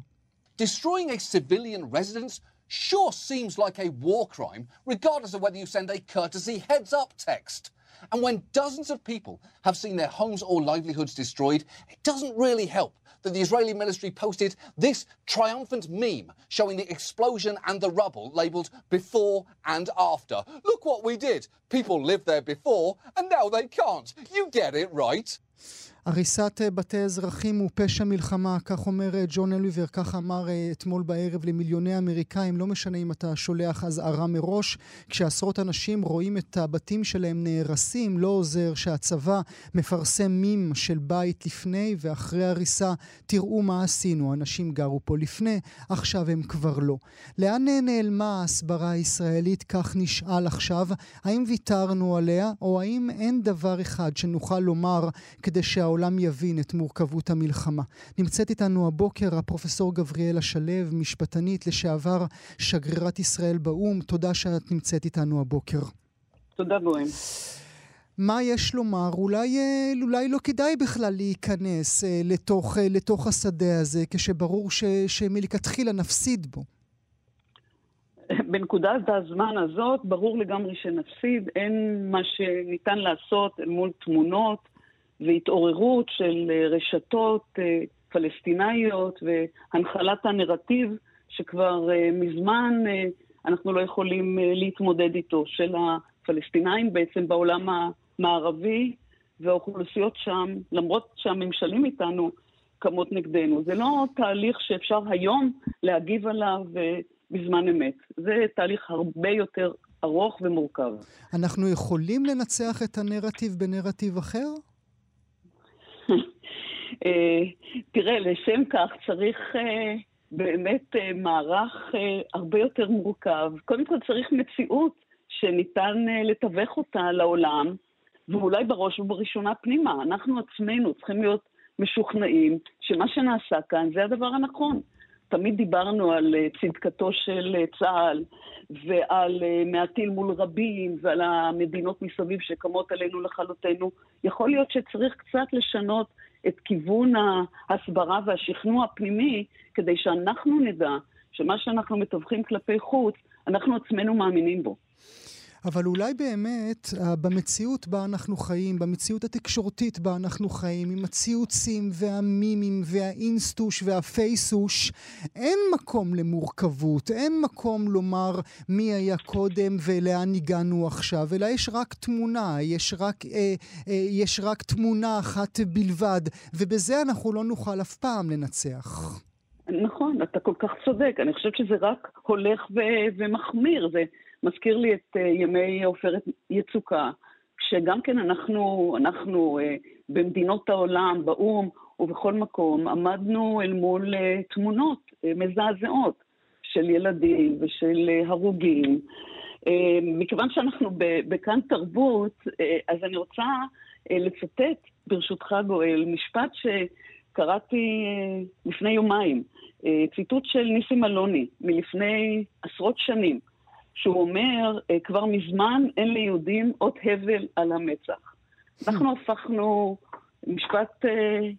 Destroying a civilian residence sure seems like a war crime, regardless of whether you send a courtesy heads up text. And when dozens of people have seen their homes or livelihoods destroyed, it doesn't really help that the Israeli military posted this triumphant meme showing the explosion and the rubble labelled before and after. Look what we did. People lived there before and now they can't. You get it right. הריסת בתי אזרחים הוא פשע מלחמה, כך אומר ג'ון אוליבר, כך אמר אתמול בערב למיליוני אמריקאים, לא משנה אם אתה שולח אזהרה מראש. כשעשרות אנשים רואים את הבתים שלהם נהרסים, לא עוזר שהצבא מפרסם מים של בית לפני ואחרי הריסה, תראו מה עשינו, אנשים גרו פה לפני, עכשיו הם כבר לא. לאן נעלמה ההסברה הישראלית, כך נשאל עכשיו, האם ויתרנו עליה, או האם אין דבר אחד שנוכל לומר כדי שה העולם יבין את מורכבות המלחמה. נמצאת איתנו הבוקר הפרופסור גבריאלה שלו, משפטנית לשעבר, שגרירת ישראל באום. תודה שאת נמצאת איתנו הבוקר. תודה גויים. מה יש לומר? אולי, אולי לא כדאי בכלל להיכנס לתוך, לתוך השדה הזה, כשברור ש, שמלכתחילה נפסיד בו. בנקודת הזמן הזאת ברור לגמרי שנפסיד, אין מה שניתן לעשות אל מול תמונות והתעוררות של רשתות פלסטיניות והנחלת הנרטיב שכבר מזמן אנחנו לא יכולים להתמודד איתו, של הפלסטינאים בעצם בעולם המערבי והאוכלוסיות שם, למרות שהממשלים איתנו קמות נגדנו. זה לא תהליך שאפשר היום להגיב עליו בזמן אמת. זה תהליך הרבה יותר ארוך ומורכב. אנחנו יכולים לנצח את הנרטיב בנרטיב אחר? תראה, לשם כך צריך באמת מערך הרבה יותר מורכב. קודם כל צריך מציאות שניתן לתווך אותה לעולם, ואולי בראש ובראשונה פנימה. אנחנו עצמנו צריכים להיות משוכנעים שמה שנעשה כאן זה הדבר הנכון. תמיד דיברנו על צדקתו של צה"ל, ועל מעטים מול רבים, ועל המדינות מסביב שקמות עלינו לחלוטנו. יכול להיות שצריך קצת לשנות את כיוון ההסברה והשכנוע הפנימי, כדי שאנחנו נדע שמה שאנחנו מתווכים כלפי חוץ, אנחנו עצמנו מאמינים בו. אבל אולי באמת, במציאות בה אנחנו חיים, במציאות התקשורתית בה אנחנו חיים, עם הציוצים והמימים והאינסטוש והפייסוש, אין מקום למורכבות, אין מקום לומר מי היה קודם ולאן הגענו עכשיו, אלא יש רק תמונה, יש רק, אה, אה, יש רק תמונה אחת בלבד, ובזה אנחנו לא נוכל אף פעם לנצח. נכון, אתה כל כך צודק, אני חושבת שזה רק הולך ו- ומחמיר, זה מזכיר לי את uh, ימי עופרת יצוקה, שגם כן אנחנו, אנחנו uh, במדינות העולם, באום ובכל מקום, עמדנו אל מול uh, תמונות uh, מזעזעות של ילדים ושל uh, הרוגים. Uh, מכיוון שאנחנו ב- בכאן תרבות, uh, אז אני רוצה uh, לצטט ברשותך גואל, משפט ש... קראתי לפני יומיים, ציטוט של ניסים אלוני, מלפני עשרות שנים, שהוא אומר, כבר מזמן אין ליהודים עוד הבל על המצח. אנחנו הפכנו משפט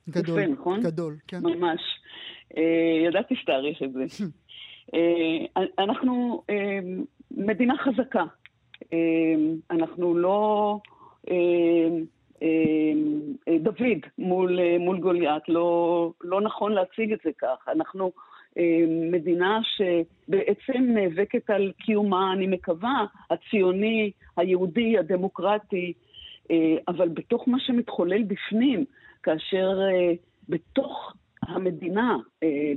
גדול, יפה, נכון? גדול, כן. ממש. ידעתי שתאריך את זה. אנחנו מדינה חזקה. אנחנו לא... דוד מול, מול גוליית, לא, לא נכון להציג את זה כך. אנחנו מדינה שבעצם נאבקת על קיומה, אני מקווה, הציוני, היהודי, הדמוקרטי, אבל בתוך מה שמתחולל בפנים, כאשר בתוך המדינה,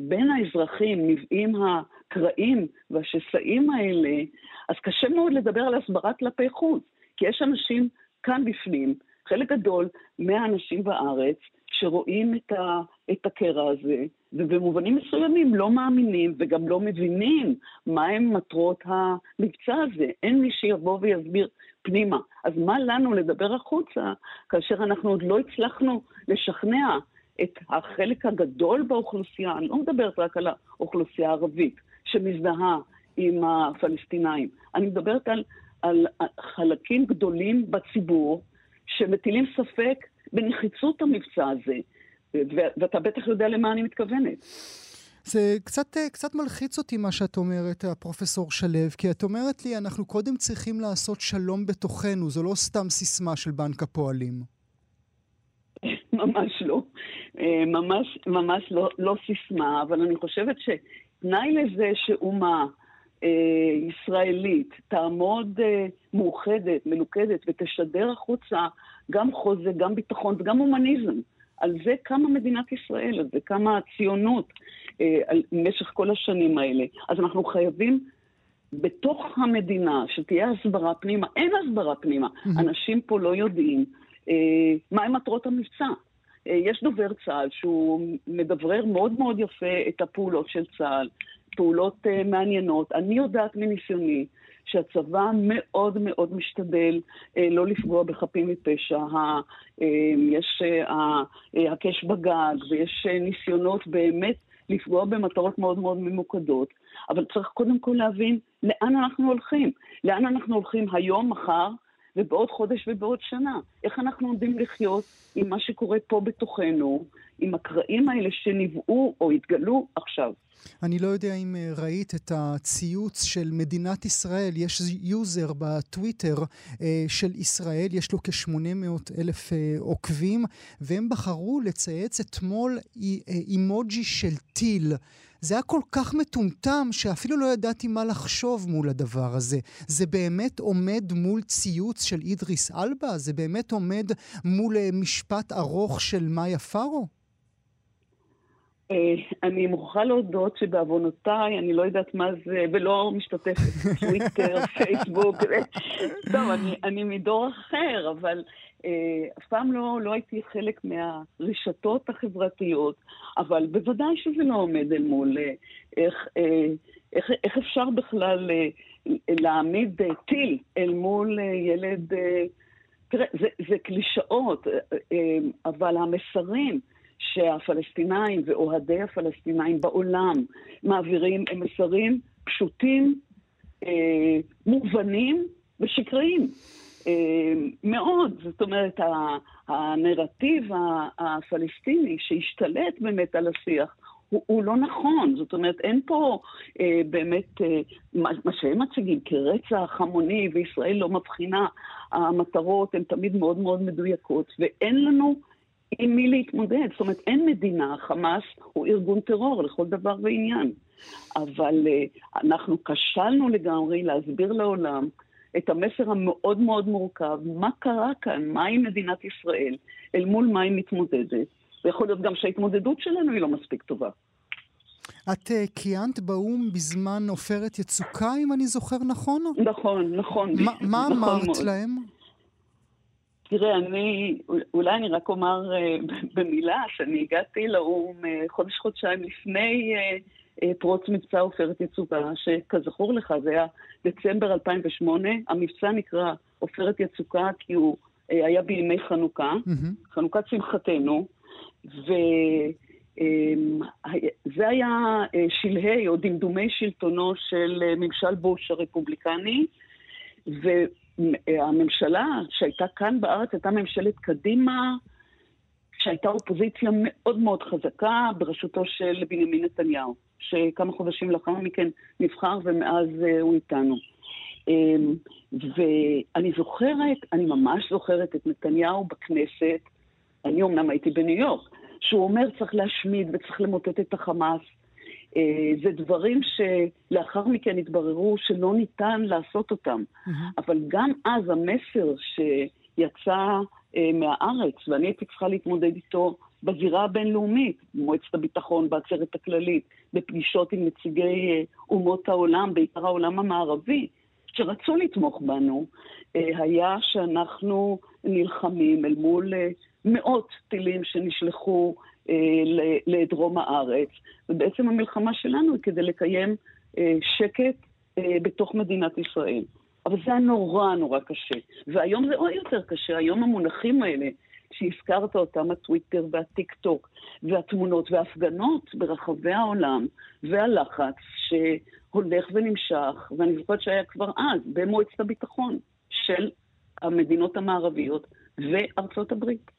בין האזרחים, נבעים הקראים והשסעים האלה, אז קשה מאוד לדבר על הסברה כלפי חוץ, כי יש אנשים כאן בפנים, חלק גדול מהאנשים בארץ שרואים את, ה, את הקרע הזה, ובמובנים מסוימים לא מאמינים וגם לא מבינים מהם מטרות המבצע הזה. אין מי שיבוא ויסביר פנימה. אז מה לנו לדבר החוצה, כאשר אנחנו עוד לא הצלחנו לשכנע את החלק הגדול באוכלוסייה, אני לא מדברת רק על האוכלוסייה הערבית, שמזדהה עם הפלסטינאים. אני מדברת על, על חלקים גדולים בציבור, שמטילים ספק בנחיצות המבצע הזה, ואתה בטח יודע למה אני מתכוונת. זה קצת, קצת מלחיץ אותי מה שאת אומרת, הפרופסור שלו, כי את אומרת לי, אנחנו קודם צריכים לעשות שלום בתוכנו, זו לא סתם סיסמה של בנק הפועלים. ממש לא. ממש, ממש לא, לא סיסמה, אבל אני חושבת שתנאי לזה שאומה, ישראלית תעמוד מאוחדת, מלוכדת, ותשדר החוצה גם חוזה, גם ביטחון וגם הומניזם. על זה קמה מדינת ישראל, על זה קמה הציונות במשך כל השנים האלה. אז אנחנו חייבים בתוך המדינה שתהיה הסברה פנימה. אין הסברה פנימה. אנשים פה לא יודעים מה הם מטרות המבצע. יש דובר צה"ל שהוא מדברר מאוד מאוד יפה את הפעולות של צה"ל, פעולות uh, מעניינות. אני יודעת מניסיוני שהצבא מאוד מאוד משתדל uh, לא לפגוע בחפים מפשע. ה, uh, יש uh, uh, הקש בגג ויש uh, ניסיונות באמת לפגוע במטרות מאוד מאוד ממוקדות. אבל צריך קודם כל להבין לאן אנחנו הולכים. לאן אנחנו הולכים היום, מחר, ובעוד חודש ובעוד שנה. איך אנחנו עומדים לחיות עם מה שקורה פה בתוכנו, עם הקרעים האלה שנבעו או התגלו עכשיו? אני לא יודע אם ראית את הציוץ של מדינת ישראל, יש יוזר בטוויטר של ישראל, יש לו כ-שמונה מאות אלף עוקבים, והם בחרו לצייץ אתמול אימוג'י של טיל. זה היה כל כך מטומטם שאפילו לא ידעתי מה לחשוב מול הדבר הזה. זה באמת עומד מול ציוץ של אידריס אלבה? זה באמת עומד מול משפט ארוך של מאיה פארו? אני מוכרחה להודות שבעוונותיי, אני לא יודעת מה זה, ולא משתתפת בטוויטר, פייסבוק. טוב, אני מדור אחר, אבל אף פעם לא הייתי חלק מהרשתות החברתיות, אבל בוודאי שזה לא עומד אל מול. איך אפשר בכלל להעמיד טיל אל מול ילד? תראה, זה קלישאות, אבל המסרים שהפלסטינאים ואוהדי הפלסטינאים בעולם מעבירים הם מסרים פשוטים, אה, מובנים ושקריים אה, מאוד. זאת אומרת, הנרטיב הפלסטיני שהשתלט באמת על השיח הוא, הוא לא נכון. זאת אומרת, אין פה אה, באמת אה, מה שהם מציגים כרצח המוני, וישראל לא מבחינה. המטרות הן תמיד מאוד מאוד מדויקות, ואין לנו עם מי להתמודד. זאת אומרת, אין מדינה, חמאס הוא ארגון טרור לכל דבר ועניין. אבל אנחנו כשלנו לגמרי להסביר לעולם את המסר המאוד מאוד מורכב, מה קרה כאן, מה עם מדינת ישראל, אל מול מה היא מתמודדת. ויכול להיות גם שההתמודדות שלנו היא לא מספיק טובה. את קיינת באום בזמן עופרת יצוקה, אם אני זוכר נכון? נכון, נכון. מה אמרת להם? תראה, אני, אולי אני רק אומר במילה שאני הגעתי לאום חודש חודשיים לפני פרוץ מבצע עופרת יצוקה, שכזכור לך זה היה דצמבר אלפיים ושמונה, המבצע נקרא עופרת יצוקה כי הוא היה בימי חנוכה, mm-hmm. חנוכת שמחתנו, וזה היה שלהי או דמדומי שלטונו של ממשל בוש הרפובליקני, ו... הממשלה שהייתה כאן בארץ הייתה ממשלת קדימה, שהייתה אופוזיציה מאוד מאוד חזקה בראשותו של בנימין נתניהו, שכמה חודשים לאחר מכן נבחר ומאז הוא איתנו. ואני זוכרת, אני ממש זוכרת את נתניהו בכנסת, אני אומנם הייתי בניו יורק, שהוא אומר צריך להשמיד וצריך למוטט את החמאס, זה דברים שלאחר מכן התבררו שלא ניתן לעשות אותם. Mm-hmm. אבל גם אז המסר שיצא מהארץ, ואני הייתי צריכה להתמודד איתו בזירה הבינלאומית, מועצת הביטחון, בעצרת הכללית, בפגישות עם נציגי אומות העולם, בעיקר העולם המערבי, שרצו לתמוך בנו, היה שאנחנו נלחמים אל מול מאות טילים שנשלחו לדרום הארץ, ובעצם המלחמה שלנו היא כדי לקיים שקט בתוך מדינת ישראל. אבל זה היה נורא נורא קשה, והיום זה עוד יותר קשה. היום המונחים האלה שהזכרת אותם, הטוויטר והטיקטוק והתמונות וההפגנות ברחבי העולם והלחץ שהולך ונמשך, ואני זוכרת שהיה כבר אז במועצת הביטחון של המדינות המערביות וארצות הברית.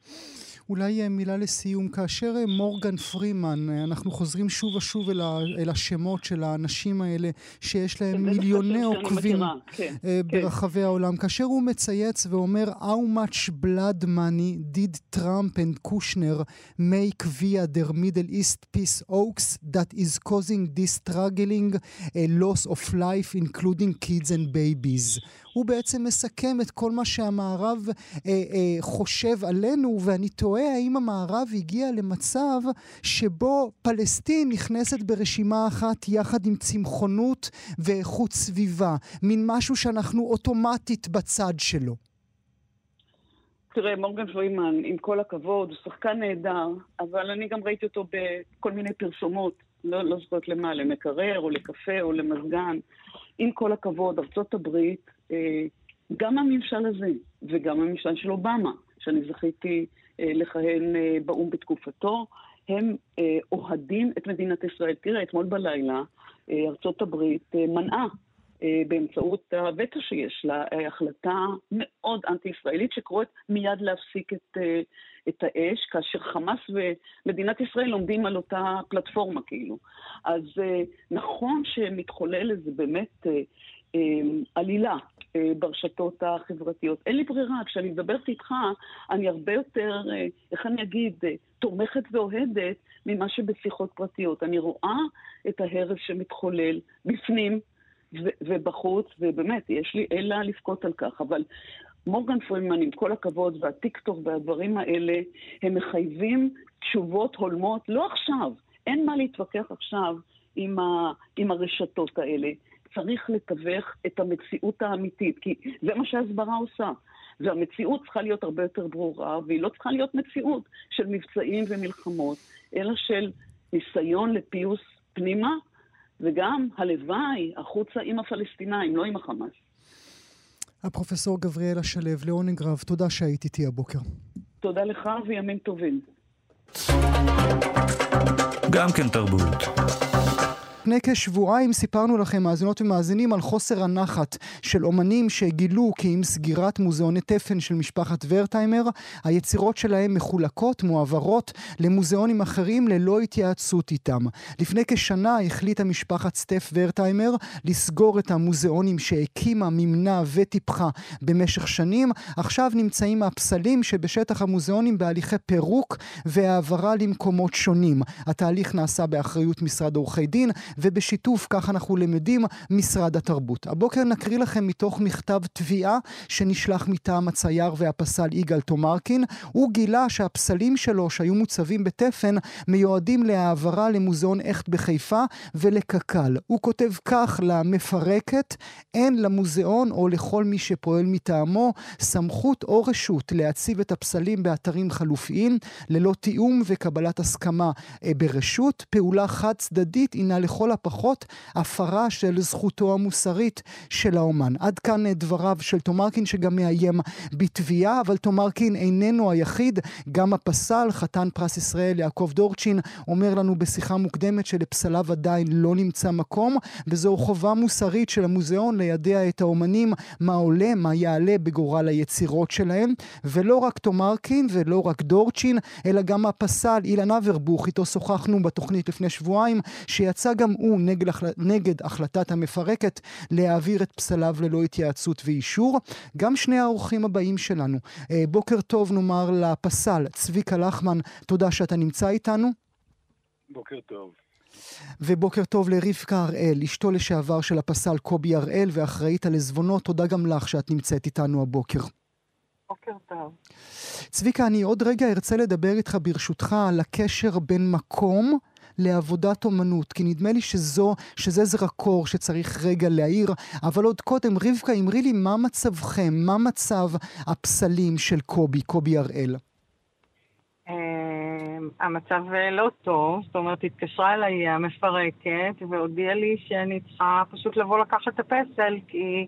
אולי מילה לסיום, כאשר מורגן פרימן, אנחנו חוזרים שוב ושוב אל, ה, אל השמות של האנשים האלה, שיש להם מיליוני עוקבים כן, ברחבי כן. העולם, כאשר הוא מצייץ ואומר, How much blood money did Trump and Kushner make via their Middle East peace oaks that is causing this struggling a loss of life including kids and babies? הוא בעצם מסכם את כל מה שהמערב אה, אה, חושב עלינו, ואני תוהה האם המערב הגיע למצב שבו פלסטין נכנסת ברשימה אחת יחד עם צמחונות ואיכות סביבה, מין משהו שאנחנו אוטומטית בצד שלו. תראה, מורגן פרימן, עם כל הכבוד, הוא שחקן נהדר, אבל אני גם ראיתי אותו בכל מיני פרסומות, לא, לא זכות למה, למקרר או לקפה או למזגן. עם כל הכבוד, ארצות הברית, גם הממשל הזה וגם הממשל של אובמה, שאני זכיתי לכהן באום בתקופתו, הם אוהדים את מדינת ישראל. תראה, אתמול בלילה ארצות הברית מנעה באמצעות הווטו שיש לה, החלטה מאוד אנטי-ישראלית שקוראת מיד להפסיק את, את האש, כאשר חמאס ומדינת ישראל עומדים על אותה פלטפורמה כאילו. אז נכון שמתחולל איזה באמת עלילה ברשתות החברתיות. אין לי ברירה, כשאני מדברת איתך, אני הרבה יותר, איך אני אגיד, תומכת ואוהדת ממה שבשיחות פרטיות. אני רואה את ההרס שמתחולל בפנים, ו- ובחוץ, ובאמת, יש לי אלא לפקוט על כך, אבל מורגן פרימן, עם כל הכבוד, והטיקטוק והדברים האלה, הם מחייבים תשובות הולמות, לא עכשיו, אין מה להתווכח עכשיו עם, ה- עם הרשתות האלה, צריך לתווך את המציאות האמיתית, כי זה מה שההסברה עושה, והמציאות צריכה להיות הרבה יותר ברורה, והיא לא צריכה להיות מציאות של מבצעים ומלחמות, אלא של ניסיון לפיוס פנימה, וגם הלוואי החוצה עם הפלסטינאים, לא עם החמאס. הפרופסור גבריאלה שלו, לעונג רב, תודה שהיית איתי הבוקר. תודה לך וימים טובים. גם כן תרבות. לפני כשבועיים סיפרנו לכם מאזינות ומאזינים על חוסר הנחת של אומנים שגילו כי עם סגירת מוזיאוני תפן של משפחת ורטהיימר, היצירות שלהם מחולקות, מועברות למוזיאונים אחרים ללא התייעצות איתם. לפני כשנה החליטה משפחת סטף ורטהיימר לסגור את המוזיאונים שהקימה, ממנה וטיפחה במשך שנים. עכשיו נמצאים הפסלים שבשטח המוזיאונים בהליכי פירוק והעברה למקומות שונים. התהליך נעשה באחריות משרד עורכי דין, ובשיתוף, כך אנחנו למדים, משרד התרבות. הבוקר נקריא לכם מתוך מכתב תביעה שנשלח מטעם הצייר והפסל יגאל תומרקין. הוא גילה שהפסלים שלו שהיו מוצבים בתפן מיועדים להעברה למוזיאון אכט בחיפה ולקקל. הוא כותב כך למפרקת: אין למוזיאון או לכל מי שפועל מטעמו סמכות או רשות להציב את הפסלים באתרים חלופיים ללא תיאום וקבלת הסכמה ברשות. פעולה חד צדדית אינה לכל כל הפחות הפרה של זכותו המוסרית של האומן. עד כאן דבריו של תומרקין, שגם מאיים בתביעה, אבל תומרקין איננו היחיד. גם הפסל, חתן פרס ישראל יעקב דורצ'ין, אומר לנו בשיחה מוקדמת שלפסליו עדיין לא נמצא מקום, וזו חובה מוסרית של המוזיאון לידע את האומנים מה עולה, מה יעלה בגורל היצירות שלהם. ולא רק תומרקין ולא רק דורצ'ין, אלא גם הפסל אילן אברבוך, איתו שוחחנו בתוכנית לפני שבועיים, שיצא גם הוא נגד, נגד החלטת המפרקת להעביר את פסליו ללא התייעצות ואישור. גם שני האורחים הבאים שלנו. בוקר טוב נאמר לפסל צביקה לחמן, תודה שאתה נמצא איתנו. בוקר טוב. ובוקר טוב לרבקה הראל, אשתו לשעבר של הפסל קובי הראל ואחראית על עזבונות, תודה גם לך שאת נמצאת איתנו הבוקר. בוקר טוב. צביקה, אני עוד רגע ארצה לדבר איתך ברשותך על הקשר בין מקום לעבודת אומנות, כי נדמה לי שזו, שזה זרקור שצריך רגע להעיר, אבל עוד קודם, רבקה, אמרי לי מה מצבכם, מה מצב הפסלים של קובי, קובי הראל? המצב לא טוב, זאת אומרת, התקשרה אליי המפרקת, והודיעה לי שאני צריכה פשוט לבוא לקחת את הפסל, כי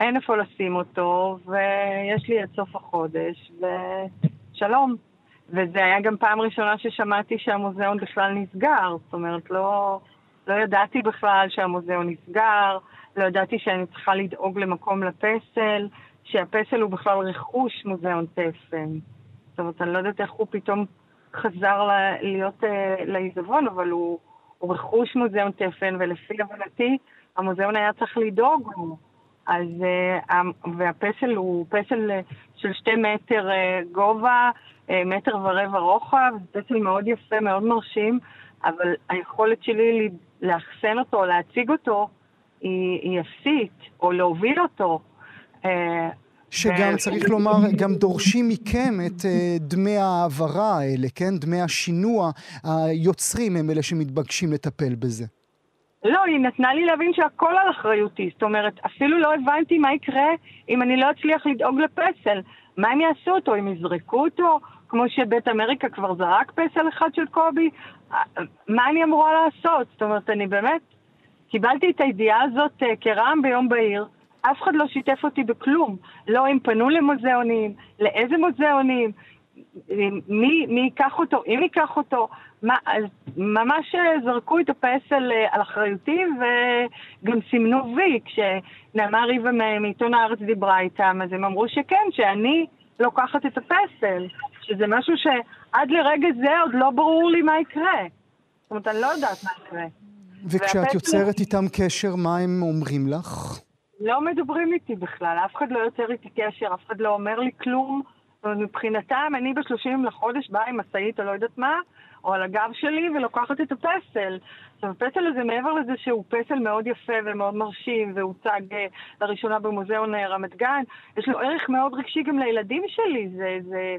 אין איפה לשים אותו, ויש לי עד סוף החודש, ושלום. וזה היה גם פעם ראשונה ששמעתי שהמוזיאון בכלל נסגר, זאת אומרת, לא, לא ידעתי בכלל שהמוזיאון נסגר, לא ידעתי שאני צריכה לדאוג למקום לפסל, שהפסל הוא בכלל רכוש מוזיאון תפן. זאת אומרת, אני לא יודעת איך הוא פתאום חזר ל- להיות uh, לעיזבון, אבל הוא, הוא רכוש מוזיאון תפן, ולפי הבנתי, המוזיאון היה צריך לדאוג לו. אז, uh, והפסל הוא פסל uh, של שתי מטר uh, גובה, מטר ורבע רוחב, זה פסל מאוד יפה, מאוד מרשים, אבל היכולת שלי להחסן אותו או להציג אותו היא, היא יפסית, או להוביל אותו. שגם צריך לומר, גם דורשים מכם את דמי העברה האלה, כן? דמי השינוע, היוצרים הם אלה שמתבקשים לטפל בזה. לא, היא נתנה לי להבין שהכל על אחריותי, זאת אומרת, אפילו לא הבנתי מה יקרה אם אני לא אצליח לדאוג לפסל. מה הם יעשו אותו? אם יזרקו אותו? כמו שבית אמריקה כבר זרק פסל אחד של קובי? מה אני אמורה לעשות? זאת אומרת, אני באמת קיבלתי את הידיעה הזאת כרעם ביום בהיר, אף אחד לא שיתף אותי בכלום. לא, הם פנו למוזיאונים, לאיזה מוזיאונים, מי, מי ייקח אותו, אם ייקח אותו, מה, אז ממש זרקו את הפסל על אחריותי, וגם סימנו וי, כשנעמה ריבה מעיתון הארץ דיברה איתם, אז הם אמרו שכן, שאני לוקחת את הפסל, שזה משהו שעד לרגע זה עוד לא ברור לי מה יקרה. זאת אומרת, אני לא יודעת מה יקרה. וכשאת יוצרת איתם קשר, מה הם אומרים לך? לא מדברים איתי בכלל, אף אחד לא יוצר איתי קשר, אף אחד לא אומר לי כלום. מבחינתם, אני ב-שלושים לחודש באה עם מסעית, או לא יודעת מה, או על הגב שלי, ולוקחת את הפסל. עכשיו, הפסל הזה, מעבר לזה שהוא פסל מאוד יפה ומאוד מרשים, והוא צג לראשונה במוזיאון רמת גן, יש לו ערך מאוד רגשי גם לילדים שלי, זה, זה,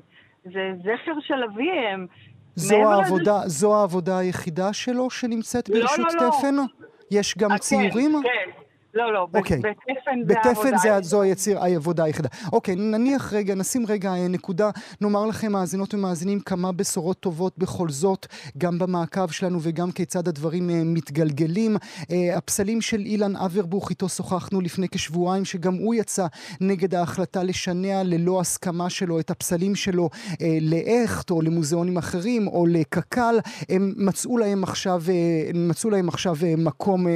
זה זכר של אביהם. זו העבודה, לזה... זו העבודה היחידה שלו שנמצאת ברשות לא, לא, תפן? לא. יש גם ציורים? כן. לא, לא, okay. בתפן, בתפן זה העבודה. זו היציר, העבודה היחידה. אוקיי, okay, נניח רגע, נשים רגע נקודה, נאמר לכם מאזינות ומאזינים כמה בשורות טובות בכל זאת, גם במעקב שלנו וגם כיצד הדברים uh, מתגלגלים. Uh, הפסלים של אילן אברבוך, איתו שוחחנו לפני כשבועיים, שגם הוא יצא נגד ההחלטה לשנע ללא הסכמה שלו את הפסלים שלו uh, לאכט או למוזיאונים אחרים או לקקל. הם מצאו להם עכשיו, uh, מצאו להם עכשיו uh, מקום uh,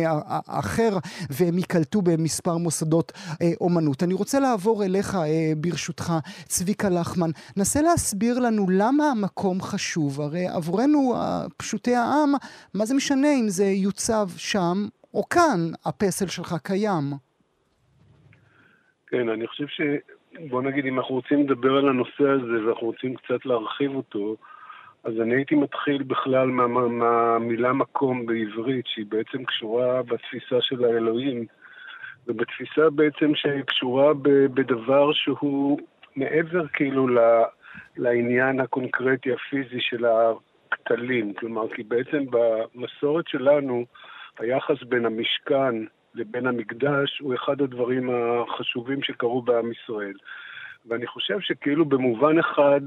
אחר, והם קלטו במספר מוסדות אה, אומנות. אני רוצה לעבור אליך אה, ברשותך, צביקה לחמן. נסה להסביר לנו למה המקום חשוב. הרי עבורנו פשוטי העם, מה זה משנה אם זה יוצב שם או כאן הפסל שלך קיים? כן, אני חושב ש... בוא נגיד, אם אנחנו רוצים לדבר על הנושא הזה ואנחנו רוצים קצת להרחיב אותו, אז אני הייתי מתחיל בכלל מהמילה מקום בעברית, שהיא בעצם קשורה בתפיסה של האלוהים, ובתפיסה בעצם שקשורה בדבר שהוא מעבר כאילו לעניין הקונקרטי הפיזי של הכתלים. כלומר, כי בעצם במסורת שלנו, היחס בין המשכן לבין המקדש הוא אחד הדברים החשובים שקרו בעם ישראל. ואני חושב שכאילו במובן אחד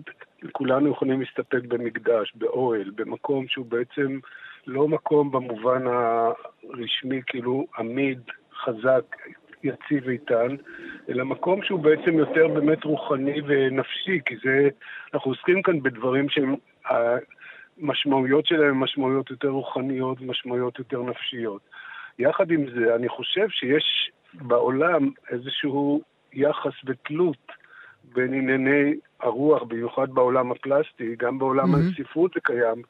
כולנו יכולים להסתפק במקדש, באוהל, במקום שהוא בעצם לא מקום במובן הרשמי, כאילו עמיד, חזק, יציב איתן, אלא מקום שהוא בעצם יותר באמת רוחני ונפשי, כי זה, אנחנו עוסקים כאן בדברים שהמשמעויות שלהם הן משמעויות יותר רוחניות, משמעויות יותר נפשיות. יחד עם זה, אני חושב שיש בעולם איזשהו יחס ותלות בין ענייני הרוח, במיוחד בעולם הפלסטי, גם בעולם mm-hmm. הספרות הקיים,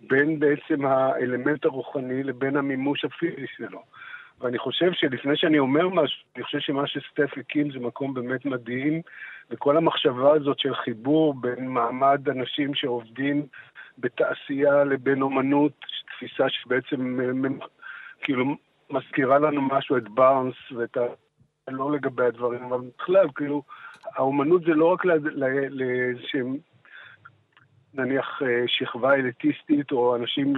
בין בעצם האלמנט הרוחני לבין המימוש הפיזי שלו. ואני חושב שלפני שאני אומר משהו, אני חושב שמה שסטף הקים זה מקום באמת מדהים, וכל המחשבה הזאת של חיבור בין מעמד אנשים שעובדים בתעשייה לבין אומנות, תפיסה שבעצם כאילו מזכירה לנו משהו את בארנס ואת ה... לא לגבי הדברים, אבל בכלל, כאילו, האומנות זה לא רק לאיזושהי, נניח, שכבה אליטיסטית, או אנשים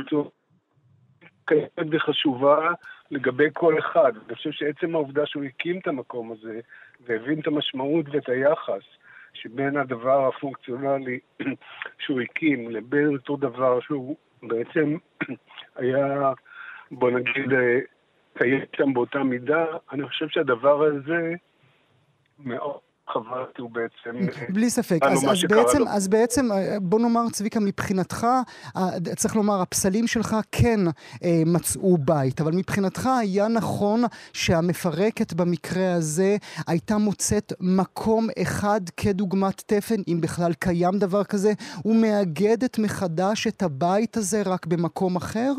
קיימת וחשובה לגבי כל אחד. אני חושב שעצם העובדה שהוא הקים את המקום הזה, והבין את המשמעות ואת היחס, שבין הדבר הפונקציונלי שהוא הקים, לבין אותו דבר שהוא בעצם היה, בוא נגיד, קיים שם באותה מידה, אני חושב שהדבר הזה מאוד חוות הוא בעצם... בלי ספק. אז, אז, בעצם, אז בעצם, בוא נאמר צביקה, מבחינתך, צריך לומר, הפסלים שלך כן אה, מצאו בית, אבל מבחינתך היה נכון שהמפרקת במקרה הזה הייתה מוצאת מקום אחד כדוגמת תפן, אם בכלל קיים דבר כזה, ומאגדת מחדש את הבית הזה רק במקום אחר?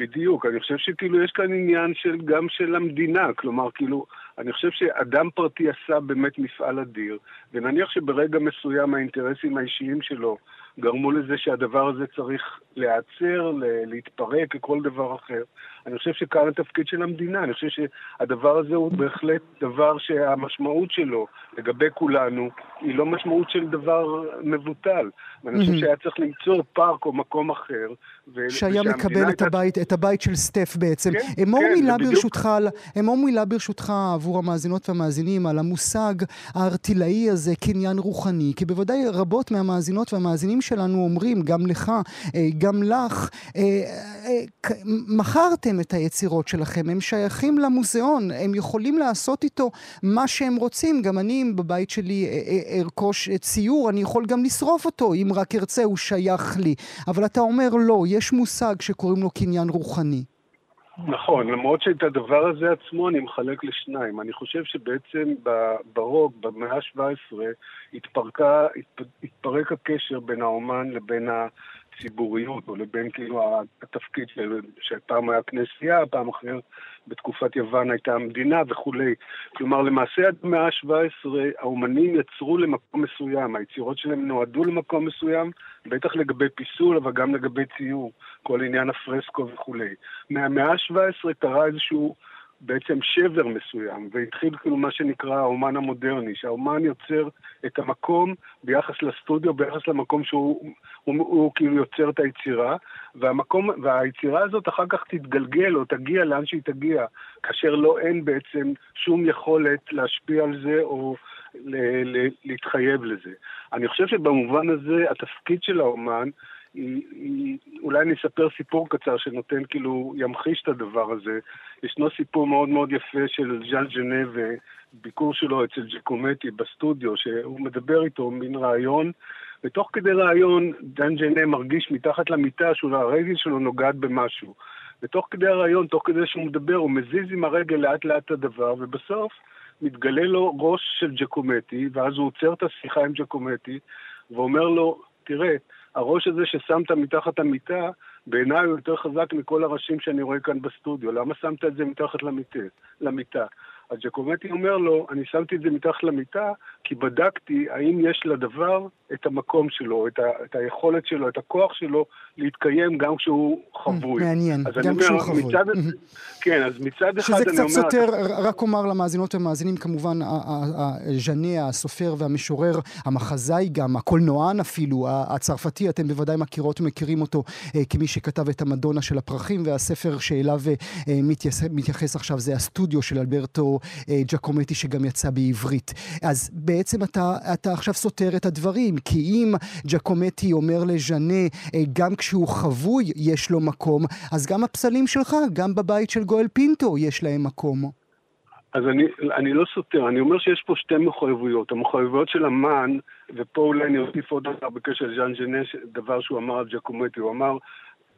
בדיוק, אני חושב שכאילו יש כאן עניין של, גם של המדינה, כלומר כאילו, אני חושב שאדם פרטי עשה באמת מפעל אדיר, ונניח שברגע מסוים האינטרסים האישיים שלו גרמו לזה שהדבר הזה צריך להיעצר, להתפרק לכל דבר אחר. אני חושב שכאן התפקיד של המדינה, אני חושב שהדבר הזה הוא בהחלט דבר שהמשמעות שלו לגבי כולנו היא לא משמעות של דבר מבוטל. ואני חושב שהיה צריך למצוא פארק או מקום אחר. שהיה מקבל את הבית, את הבית של סטף בעצם. אמור מילה ברשותך, אמור מילה ברשותך עבור המאזינות והמאזינים על המושג הארטילאי הזה קניין רוחני, כי בוודאי רבות מהמאזינות והמאזינים שלנו אומרים, גם לך, גם לך, מכרתם לכם את היצירות שלכם, הם שייכים למוזיאון, הם יכולים לעשות איתו מה שהם רוצים, גם אני בבית שלי ארכוש ציור, אני יכול גם לשרוף אותו, אם רק ארצה הוא שייך לי, אבל אתה אומר לא, יש מושג שקוראים לו קניין רוחני. נכון, למרות שאת הדבר הזה עצמו אני מחלק לשניים. אני חושב שבעצם ברוג, במאה ה-שבע עשרה, התפרקה, התפרק הקשר בין האומן לבין הציבוריות, או לבין כאילו התפקיד שפעם היה כנסייה, פעם אחר בתקופת יוון הייתה המדינה וכולי. כלומר, למעשה עד במאה ה-שבע עשרה, האומנים יצרו למקום מסוים, היצירות שלהם נועדו למקום מסוים, בטח לגבי פיסול, אבל גם לגבי ציור, כל עניין הפרסקו וכולי. מהמאה ה-שבע עשרה קרה איזשהו בעצם שבר מסוים, והתחיל כאילו מה שנקרא האומן המודרני, שהאומן יוצר את המקום ביחס לסטודיו, ביחס למקום שהוא הוא, הוא, כאילו יוצר את היצירה, והמקום, והיצירה הזאת אחר כך תתגלגל או תגיע לאן שהיא תגיע, כאשר לא אין בעצם שום יכולת להשפיע על זה או ל- ל- להתחייב לזה. אני חושב שבמובן הזה התפקיד של האומן, היא, היא, אולי אני אספר סיפור קצר שנותן כאילו ימחיש את הדבר הזה. ישנו סיפור מאוד מאוד יפה של ז'אן ג'נה וביקור שלו אצל ג'קומטי בסטודיו, שהוא מדבר איתו מין רעיון, ותוך כדי רעיון ז'אן ג'נה מרגיש מתחת למיטה שהרגל שלו נוגעת במשהו, ותוך כדי הרעיון, תוך כדי שהוא מדבר, הוא מזיז עם הרגל לאט לאט הדבר, ובסוף מתגלה לו ראש של ג'קומטי, ואז הוא עוצר את השיחה עם ג'קומטי ואומר לו, תראה, הראש הזה ששמת מתחת המיטה, בעיניי הוא יותר חזק מכל הראשים שאני רואה כאן בסטודיו. למה שמת את זה מתחת למיטה? למיטה. אז ג'קומטי אומר לו, אני שמתי את זה מתחת למיטה, כי בדקתי האם יש לדבר את המקום שלו, את, ה- את היכולת שלו, את הכוח שלו, להתקיים גם כשהוא חבוי. מעניין, גם כשהוא חבוי. מצד... כן, אז מצד אחד אני אומר... שזה קצת סותר, רק אומר למאזינות ומאזינים, כמובן, ז'נה, הסופר והמשורר, המחזאי גם, הקולנוען אפילו, הצרפתי, אתם בוודאי מכירות ומכירים אותו, כמי שכתב את המדונה של הפרחים, והספר שאליו מתייחס עכשיו, זה הסטודיו של אלברטו ג'קומטי, שגם יצא בעברית. אז בעצם אתה, אתה עכשיו סותר את הדברים, כי אם ג'קומטי אומר לז'נה, גם כשהוא חבוי יש לו מקום, אז גם הפסלים שלך, גם בבית של גואל פינטו יש להם מקום. אז אני, אני לא סותר, אני אומר שיש פה שתי מחויבויות, המחויבויות של אמן, ופה אולי אני אוסיף עוד דבר בקשר ז'אן ג'נה, דבר שהוא אמר על ג'קומטי, הוא אמר,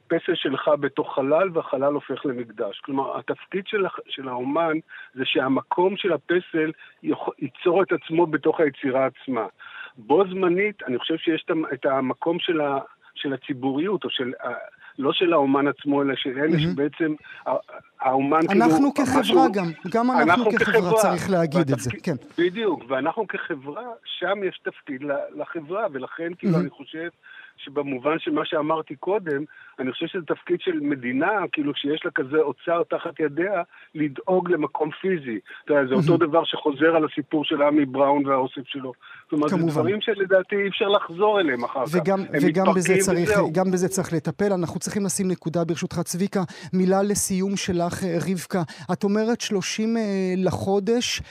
פסל שלך בתוך חלל, והחלל הופך למקדש. כלומר, התפקיד של, של האומן, זה שהמקום של הפסל ייצור את עצמו בתוך היצירה עצמה. בו זמנית, אני חושב שיש את המקום של, ה, של הציבוריות, או של... לא של האומן עצמו, אלא של אלה שבעצם האומן כאילו... אנחנו כחברה גם, גם אנחנו כחברה צריך להגיד את זה, כן. בדיוק, ואנחנו כחברה, שם יש תפקיד לחברה, ולכן כאילו אני חושב שבמובן של מה שאמרתי קודם, אני חושב שזה תפקיד של מדינה, כאילו שיש לה כזה אוצר תחת ידיה, לדאוג למקום פיזי. זה אותו דבר שחוזר על הסיפור של עמי בראון והאוסף שלו. זאת אומרת, זה דברים שלדעתי אי אפשר לחזור אליהם אחר כך. וגם בזה צריך לטפל. אנחנו צריכים לשים נקודה ברשותך צביקה. מילה לסיום שלך רבקה. את אומרת שלושים לחודש,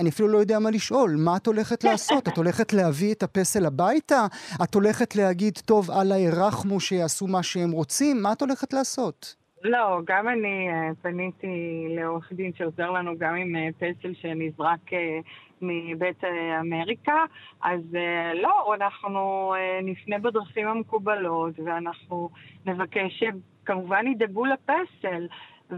אני אפילו לא יודע מה לשאול. מה את הולכת לעשות? את הולכת להביא את הפסל הביתה? את הולכת להגיד, טוב, אללה ירחמו שיעשו מה שהם רוצים, מה את הולכת לעשות? לא, גם אני פניתי לעורך דין שעוזר לנו גם עם פסל שנזרק מבית אמריקה, אז לא, אנחנו נפנה בדרכים המקובלות, ואנחנו נבקש שכמובן ידאגו לפסל,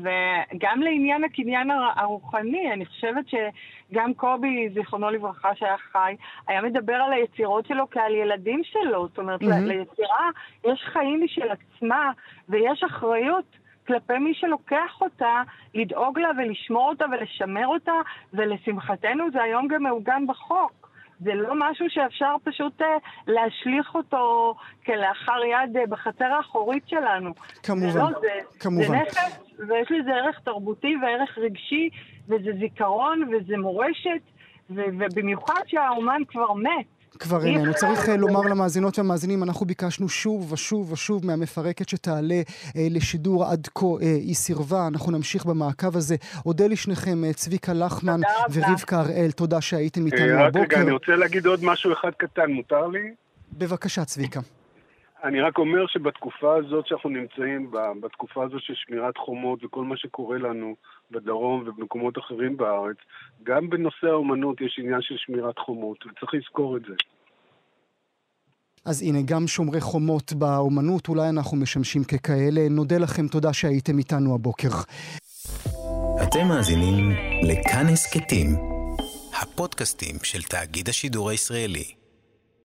וגם לעניין הקניין הרוחני, אני חושבת שגם קובי, זיכרונו לברכה שהיה חי, היה מדבר על היצירות שלו כעל ילדים שלו, זאת אומרת, mm-hmm. ליצירה יש חיים משל עצמה, ויש אחריות כלפי מי שלוקח אותה, לדאוג לה ולשמור אותה ולשמר אותה, ולשמחתנו זה היום גם מעוגן בחוק. זה לא משהו שאפשר פשוט להשליך אותו כלאחר יד בחצר האחורית שלנו. כמובן, זה לא, זה, כמובן. זה נכס, ויש לזה ערך תרבותי וערך רגשי, וזה זיכרון, וזה מורשת, ו- ובמיוחד שהאומן כבר מת. כבר איננו. צריך לומר למאזינות והמאזינים, אנחנו ביקשנו שוב ושוב ושוב מהמפרקת שתעלה לשידור עד כה היא סירבה. אנחנו נמשיך במעקב הזה. אודה לשניכם, צביקה לחמן ורבקה הראל. תודה שהייתם איתנו הבוקר. רק רגע, אני רוצה להגיד עוד משהו אחד קטן, מותר לי? בבקשה, צביקה. אני רק אומר שבתקופה הזאת שאנחנו נמצאים בה, בתקופה הזאת של שמירת חומות וכל מה שקורה לנו בדרום ובמקומות אחרים בארץ, גם בנושא האומנות יש עניין של שמירת חומות, וצריך לזכור את זה. אז הנה, גם שומרי חומות באומנות, אולי אנחנו משמשים ככאלה. נודה לכם, תודה שהייתם איתנו הבוקר. אתם מאזינים לכאן הסקטים, הפודקאסטים של תאגיד השידור הישראלי.